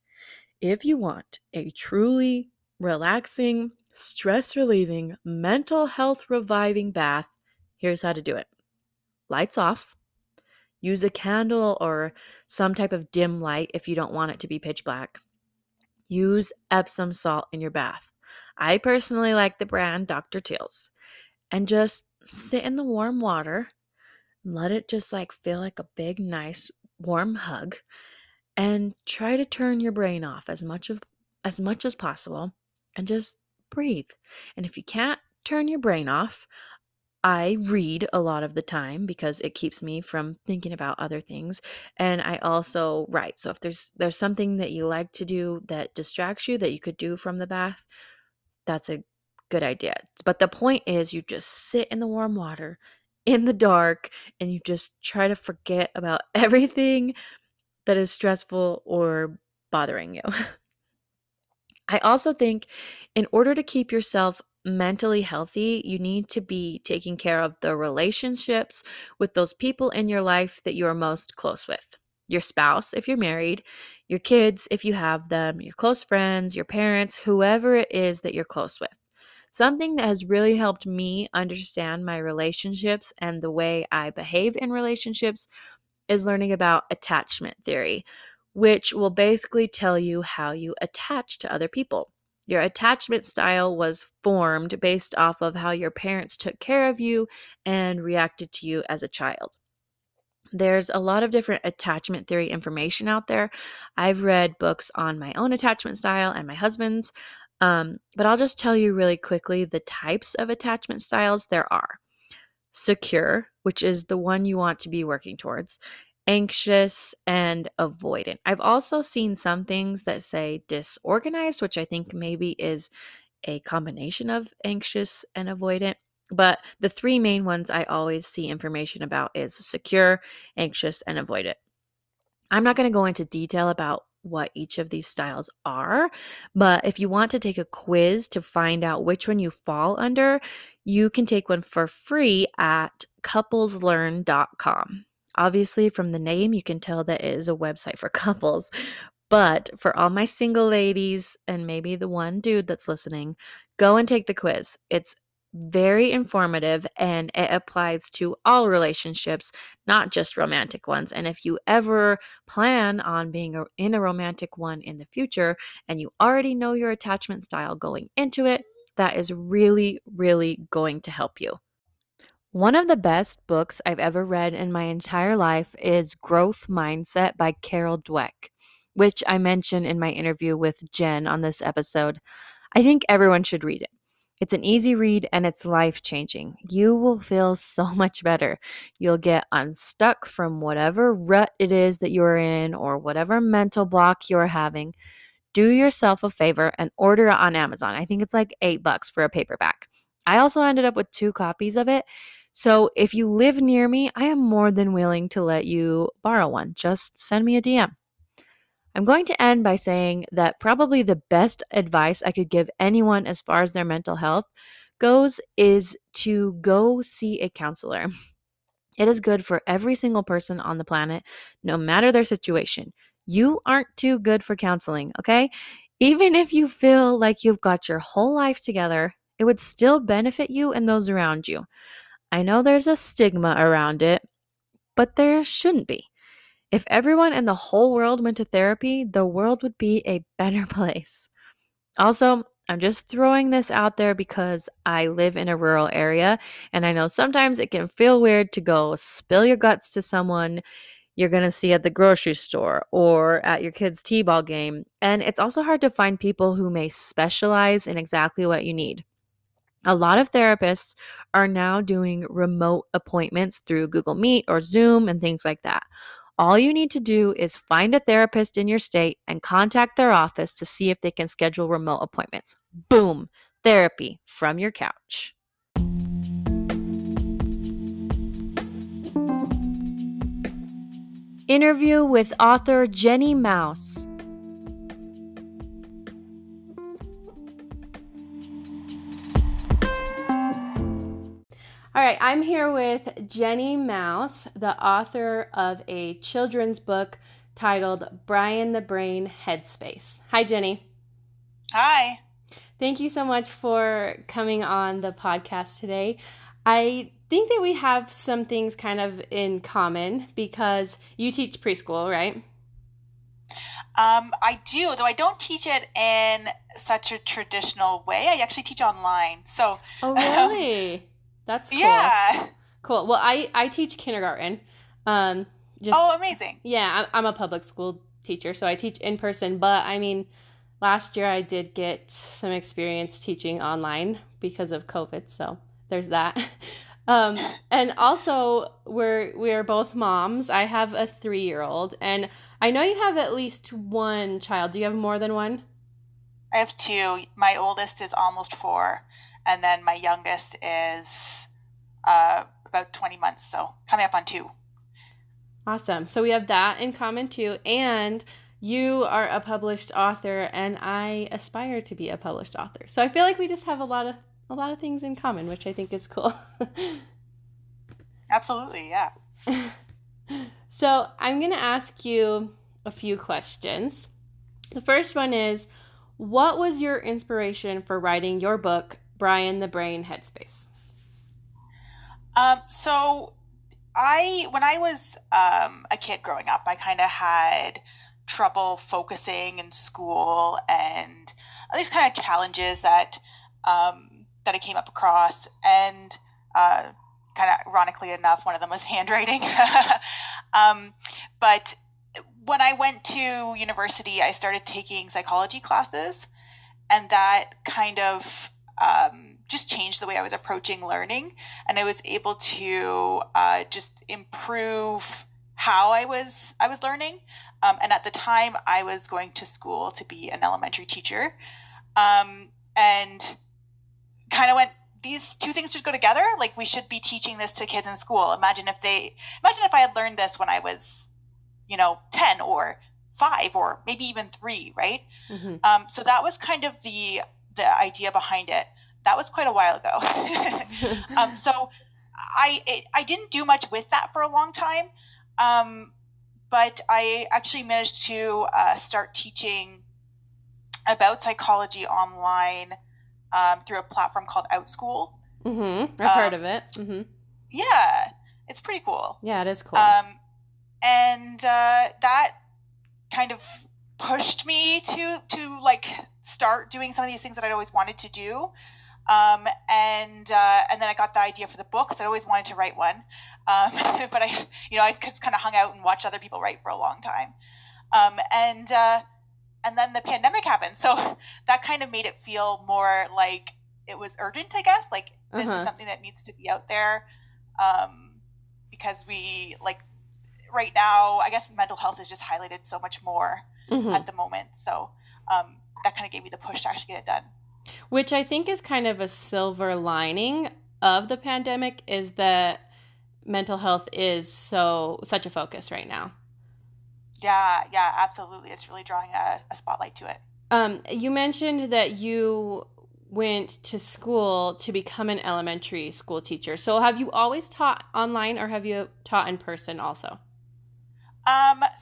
if you want a truly relaxing, stress-relieving, mental health-reviving bath, here's how to do it. Lights off. Use a candle or some type of dim light if you don't want it to be pitch black. Use Epsom salt in your bath. I personally like the brand Dr. Teal's. And just sit in the warm water, let it just like feel like a big, nice, warm hug, and try to turn your brain off as much as possible and just breathe. And if you can't turn your brain off, I read a lot of the time because it keeps me from thinking about other things. And I also write. So if there's something that you like to do that distracts you that you could do from the bath, that's a good idea. But the point is you just sit in the warm water in the dark and you just try to forget about everything that is stressful or bothering you. I also think in order to keep yourself mentally healthy, you need to be taking care of the relationships with those people in your life that you are most close with. Your spouse, if you're married, your kids, if you have them, your close friends, your parents, whoever it is that you're close with. Something that has really helped me understand my relationships and the way I behave in relationships is learning about attachment theory, which will basically tell you how you attach to other people. Your attachment style was formed based off of how your parents took care of you and reacted to you as a child. There's a lot of different attachment theory information out there. I've read books on my own attachment style and my husband's. But I'll just tell you really quickly the types of attachment styles there are. Secure, which is the one you want to be working towards, anxious, and avoidant. I've also seen some things that say disorganized, which I think maybe is a combination of anxious and avoidant. But the three main ones I always see information about is secure, anxious, and avoidant. I'm not going to go into detail about what each of these styles are, but if you want to take a quiz to find out which one you fall under, you can take one for free at coupleslearn.com. Obviously, from the name, you can tell that it is a website for couples, but for all my single ladies and maybe the one dude that's listening, go and take the quiz. It's very informative and it applies to all relationships, not just romantic ones. And if you ever plan on being in a romantic one in the future and you already know your attachment style going into it, that is really, really going to help you. One of the best books I've ever read in my entire life is Growth Mindset by Carol Dweck, which I mentioned in my interview with Jen on this episode. I think everyone should read it. It's an easy read and it's life-changing. You will feel so much better. You'll get unstuck from whatever rut it is that you're in or whatever mental block you're having. Do yourself a favor and order it on Amazon. I think it's like $8 for a paperback. I also ended up with 2 copies of it. So if you live near me, I am more than willing to let you borrow one. Just send me a DM. I'm going to end by saying that probably the best advice I could give anyone as far as their mental health goes is to go see a counselor. It is good for every single person on the planet, no matter their situation. You aren't too good for counseling, okay? Even if you feel like you've got your whole life together, it would still benefit you and those around you. I know there's a stigma around it, but there shouldn't be. If everyone in the whole world went to therapy, the world would be a better place. Also, I'm just throwing this out there because I live in a rural area, and I know sometimes it can feel weird to go spill your guts to someone you're going to see at the grocery store or at your kid's t-ball game. And it's also hard to find people who may specialize in exactly what you need. A lot of therapists are now doing remote appointments through Google Meet or Zoom and things like that. All you need to do is find a therapist in your state and contact their office to see if they can schedule remote appointments. Boom! Therapy from your couch. Interview with author Jenny Mouse. All right, I'm here with Jenny Mouse, the author of a children's book titled Brian the Brain Headspace. Hi, Jenny. Hi. Thank you so much for coming on the podcast today. I think that we have some things kind of in common because you teach preschool, right? I do, though I don't teach it in such a traditional way. I actually teach online. So. Oh, really? That's cool. Yeah. Cool. Well, I teach kindergarten. Oh, amazing. Yeah, I'm a public school teacher, so I teach in person. But, I mean, last year I did get some experience teaching online because of COVID, so there's that. And also, we're both moms. I have a 3-year-old, and I know you have at least one child. Do you have more than one? I have 2. My oldest is almost 4. And then my youngest is about 20 months, so coming up on 2. Awesome. So we have that in common, too. And you are a published author, and I aspire to be a published author. So I feel like we just have a lot of things in common, which I think is cool. Absolutely, yeah. So I'm going to ask you a few questions. The first one is, what was your inspiration for writing your book, Brian the Brain Headspace? When I was a kid growing up, I kind of had trouble focusing in school and these kind of challenges that I came up across. And kind of ironically enough, one of them was handwriting. But when I went to university, I started taking psychology classes, and that kind of just changed the way I was approaching learning. And I was able to just improve how I was learning. And at the time, I was going to school to be an elementary teacher, and kind of went, these two things should go together. Like, we should be teaching this to kids in school. Imagine if I had learned this when I was 10 or 5 or maybe even 3, right? Mm-hmm. So that was kind of the idea behind it. That was quite a while ago. So I didn't do much with that for a long time. But I actually managed to start teaching about psychology online through a platform called Outschool. Mm-hmm. I've heard of it. Mm-hmm. Yeah, it's pretty cool. Yeah, it is cool. And that kind of pushed me to like start doing some of these things that I'd always wanted to do. And then I got the idea for the book, because I always wanted to write one. But I just kind of hung out and watched other people write for a long time. And then the pandemic happened. So that kind of made it feel more like it was urgent, I guess. Like, this is something that needs to be out there. Because we, like, right now, I guess mental health is just highlighted so much more at the moment. So that kind of gave me the push to actually get it done. Which I think is kind of a silver lining of the pandemic, is that mental health is such a focus right now. Yeah, absolutely. It's really drawing a spotlight to it. You mentioned that you went to school to become an elementary school teacher. So have you always taught online, or have you taught in person also?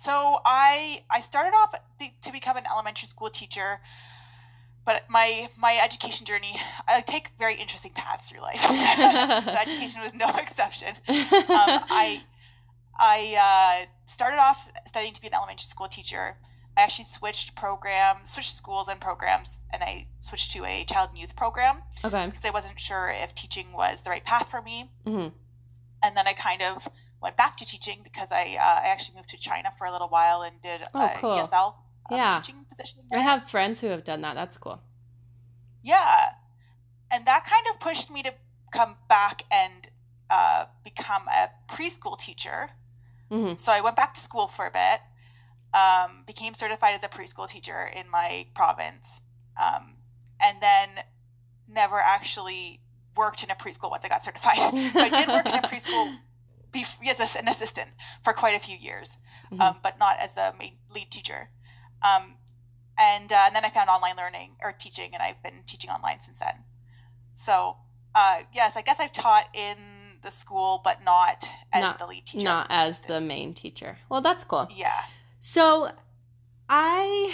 So I started off to become an elementary school teacher. But my education journey, I take very interesting paths through life. So education was no exception. I started off studying to be an elementary school teacher. I actually switched schools and programs, and I switched to a child and youth program. Okay. Because I wasn't sure if teaching was the right path for me. Mm-hmm. And then I kind of went back to teaching, because I actually moved to China for a little while and did ESL. Teaching position. I have friends who have done that. That's cool. Yeah. And that kind of pushed me to come back and become a preschool teacher. Mm-hmm. So I went back to school for a bit, became certified as a preschool teacher in my province, and then never actually worked in a preschool once I got certified. So I did work in a preschool as an assistant for quite a few years, but not as the lead teacher. And then I found online learning or teaching, and I've been teaching online since then. So, yes, I guess I've taught in the school, but not as the lead teacher. Not as the main teacher. Well, that's cool. Yeah. So I'm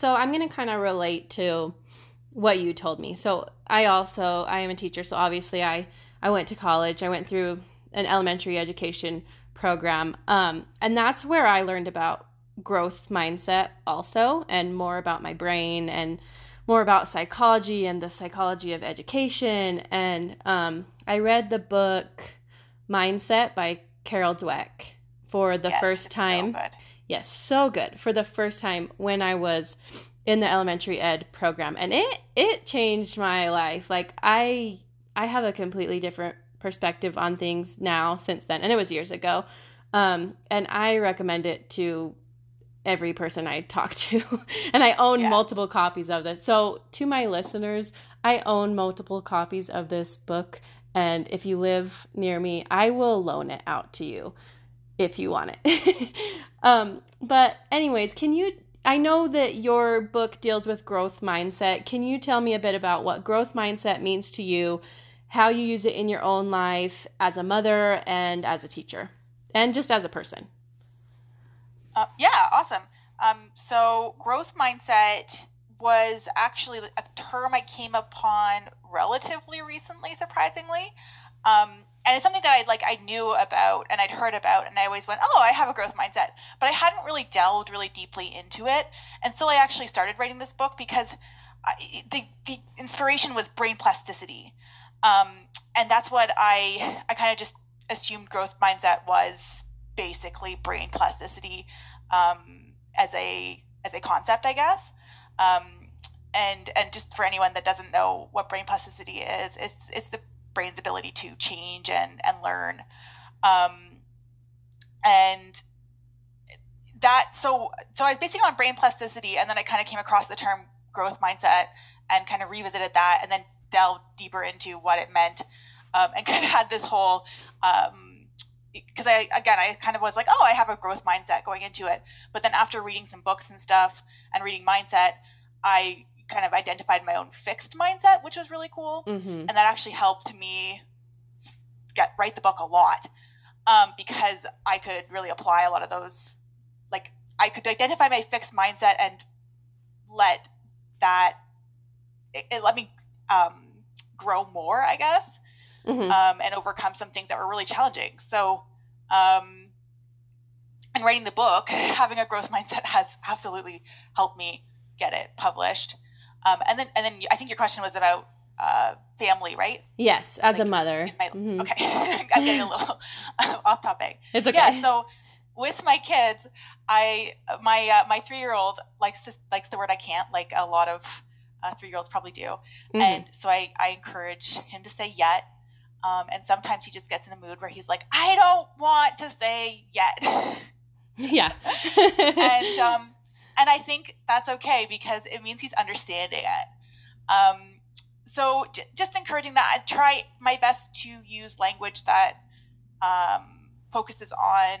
going to kind of relate to what you told me. So I am a teacher. So obviously I went to college. I went through an elementary education program. And that's where I learned about growth mindset also, and more about my brain, and more about psychology and the psychology of education. And I read the book Mindset by Carol Dweck for the first time. So good. Yes, so good. For the first time when I was in the elementary ed program, and it changed my life. Like I have a completely different perspective on things now since then, and it was years ago. And I recommend it to every person I talk to. And I own multiple copies of this. So to my listeners, I own multiple copies of this book. And if you live near me, I will loan it out to you if you want it. But anyways, I know that your book deals with growth mindset. Can you tell me a bit about what growth mindset means to you, how you use it in your own life as a mother and as a teacher and just as a person? Yeah, awesome. So growth mindset was actually a term I came upon relatively recently, surprisingly. And it's something that I knew about and I'd heard about, and I always went, oh, I have a growth mindset, but I hadn't really delved really deeply into it. And so I actually started writing this book because the inspiration was brain plasticity. And that's what I kind of just assumed growth mindset was, basically brain plasticity as a concept, I guess. And just for anyone that doesn't know what brain plasticity is, it's the brain's ability to change and learn. So I was basing it on brain plasticity, and then I kind of came across the term growth mindset and kind of revisited that, and then delved deeper into what it meant, and kind of had this whole because I kind of was like, oh, I have a growth mindset going into it. But then after reading some books and stuff and reading mindset, I kind of identified my own fixed mindset, which was really cool. Mm-hmm. And that actually helped me write the book a lot, because I could really apply a lot of those. Like, I could identify my fixed mindset and let that it let me grow more, I guess. Mm-hmm. And overcome some things that were really challenging. So, in writing the book, having a growth mindset has absolutely helped me get it published. And then I think your question was about family, right? Yes, as like, a mother. Okay, I'm getting a little off topic. It's okay. Yeah, so with my kids, my 3-year-old likes the word I can't, like a lot of 3-year-olds probably do. Mm-hmm. And so I encourage him to say yet. And sometimes he just gets in the mood where he's like, I don't want to say yet. Yeah. And I think that's okay because it means he's understanding it. So just encouraging that. I try my best to use language that focuses on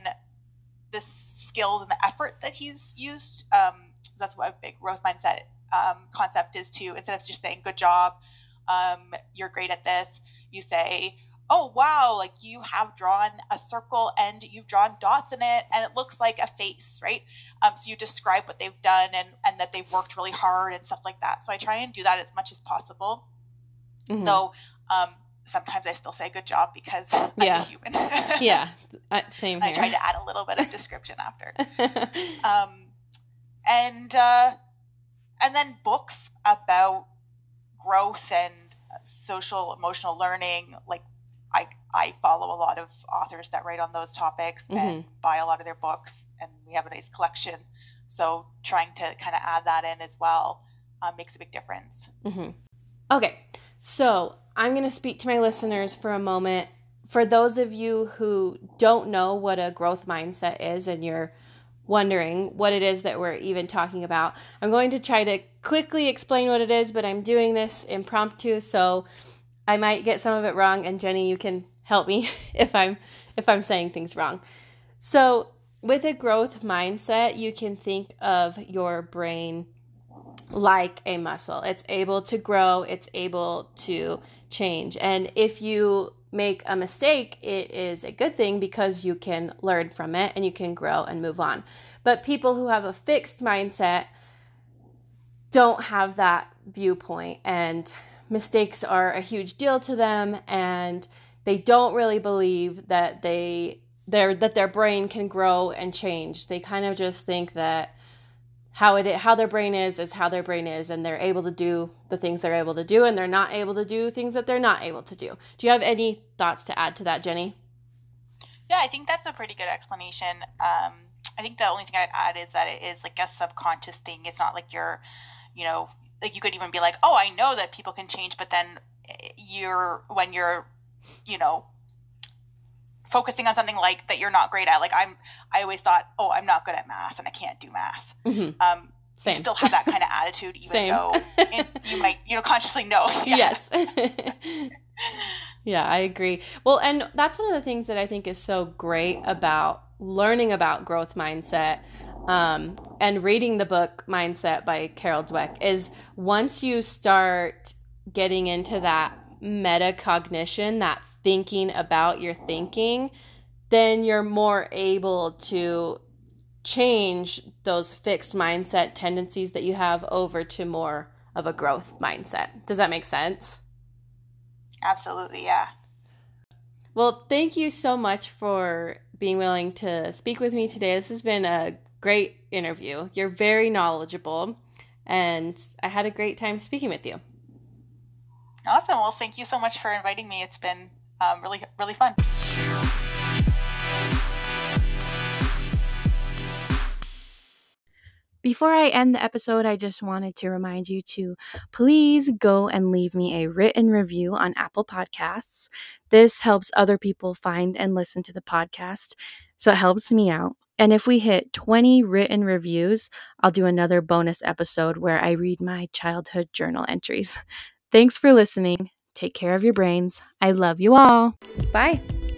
the skills and the effort that he's used. That's what a big growth mindset concept is too. Instead of just saying, good job, you're great at this, you say, oh, wow, like you have drawn a circle and you've drawn dots in it and it looks like a face, right? So you describe what they've done and that they've worked really hard and stuff like that. So I try and do that as much as possible. Mm-hmm. Though sometimes I still say good job because I'm a human. Yeah, same here. I try to add a little bit of description after. And then books about growth and social emotional learning, like I follow a lot of authors that write on those topics and buy a lot of their books, and we have a nice collection. So trying to kind of add that in as well makes a big difference. Mm-hmm. Okay. So I'm going to speak to my listeners for a moment. For those of you who don't know what a growth mindset is and you're wondering what it is that we're even talking about, I'm going to try to quickly explain what it is, but I'm doing this impromptu, so I might get some of it wrong, and Jenny, you can help me if I'm saying things wrong. So with a growth mindset, you can think of your brain like a muscle. It's able to grow, it's able to change. And if you make a mistake, it is a good thing because you can learn from it and you can grow and move on. But people who have a fixed mindset don't have that viewpoint, and mistakes are a huge deal to them, and they don't really believe that their brain can grow and change. They kind of just think that how their brain is how their brain is, and they're able to do the things they're able to do, and they're not able to do things that they're not able to do. Do you have any thoughts to add to that, Jenny? Yeah, I think that's a pretty good explanation. I think the only thing I'd add is that it is like a subconscious thing. It's not like you're, like you could even be like, oh, I know that people can change, but then when you're focusing on something like that you're not great at, like I always thought, oh, I'm not good at math and I can't do math. Mm-hmm. You still have that kind of attitude, even though you might, consciously know. Yeah. Yes. Yeah, I agree. Well, and that's one of the things that I think is so great about learning about growth mindset, and reading the book Mindset by Carol Dweck, is once you start getting into that metacognition, that thinking about your thinking, then you're more able to change those fixed mindset tendencies that you have over to more of a growth mindset. Does that make sense? Absolutely, yeah. Well, thank you so much for being willing to speak with me today. This has been a great interview. You're very knowledgeable, and I had a great time speaking with you. Awesome. Well, thank you so much for inviting me. It's been really, really fun. Before I end the episode, I just wanted to remind you to please go and leave me a written review on Apple Podcasts. This helps other people find and listen to the podcast, so it helps me out. And if we hit 20 written reviews, I'll do another bonus episode where I read my childhood journal entries. Thanks for listening. Take care of your brains. I love you all. Bye.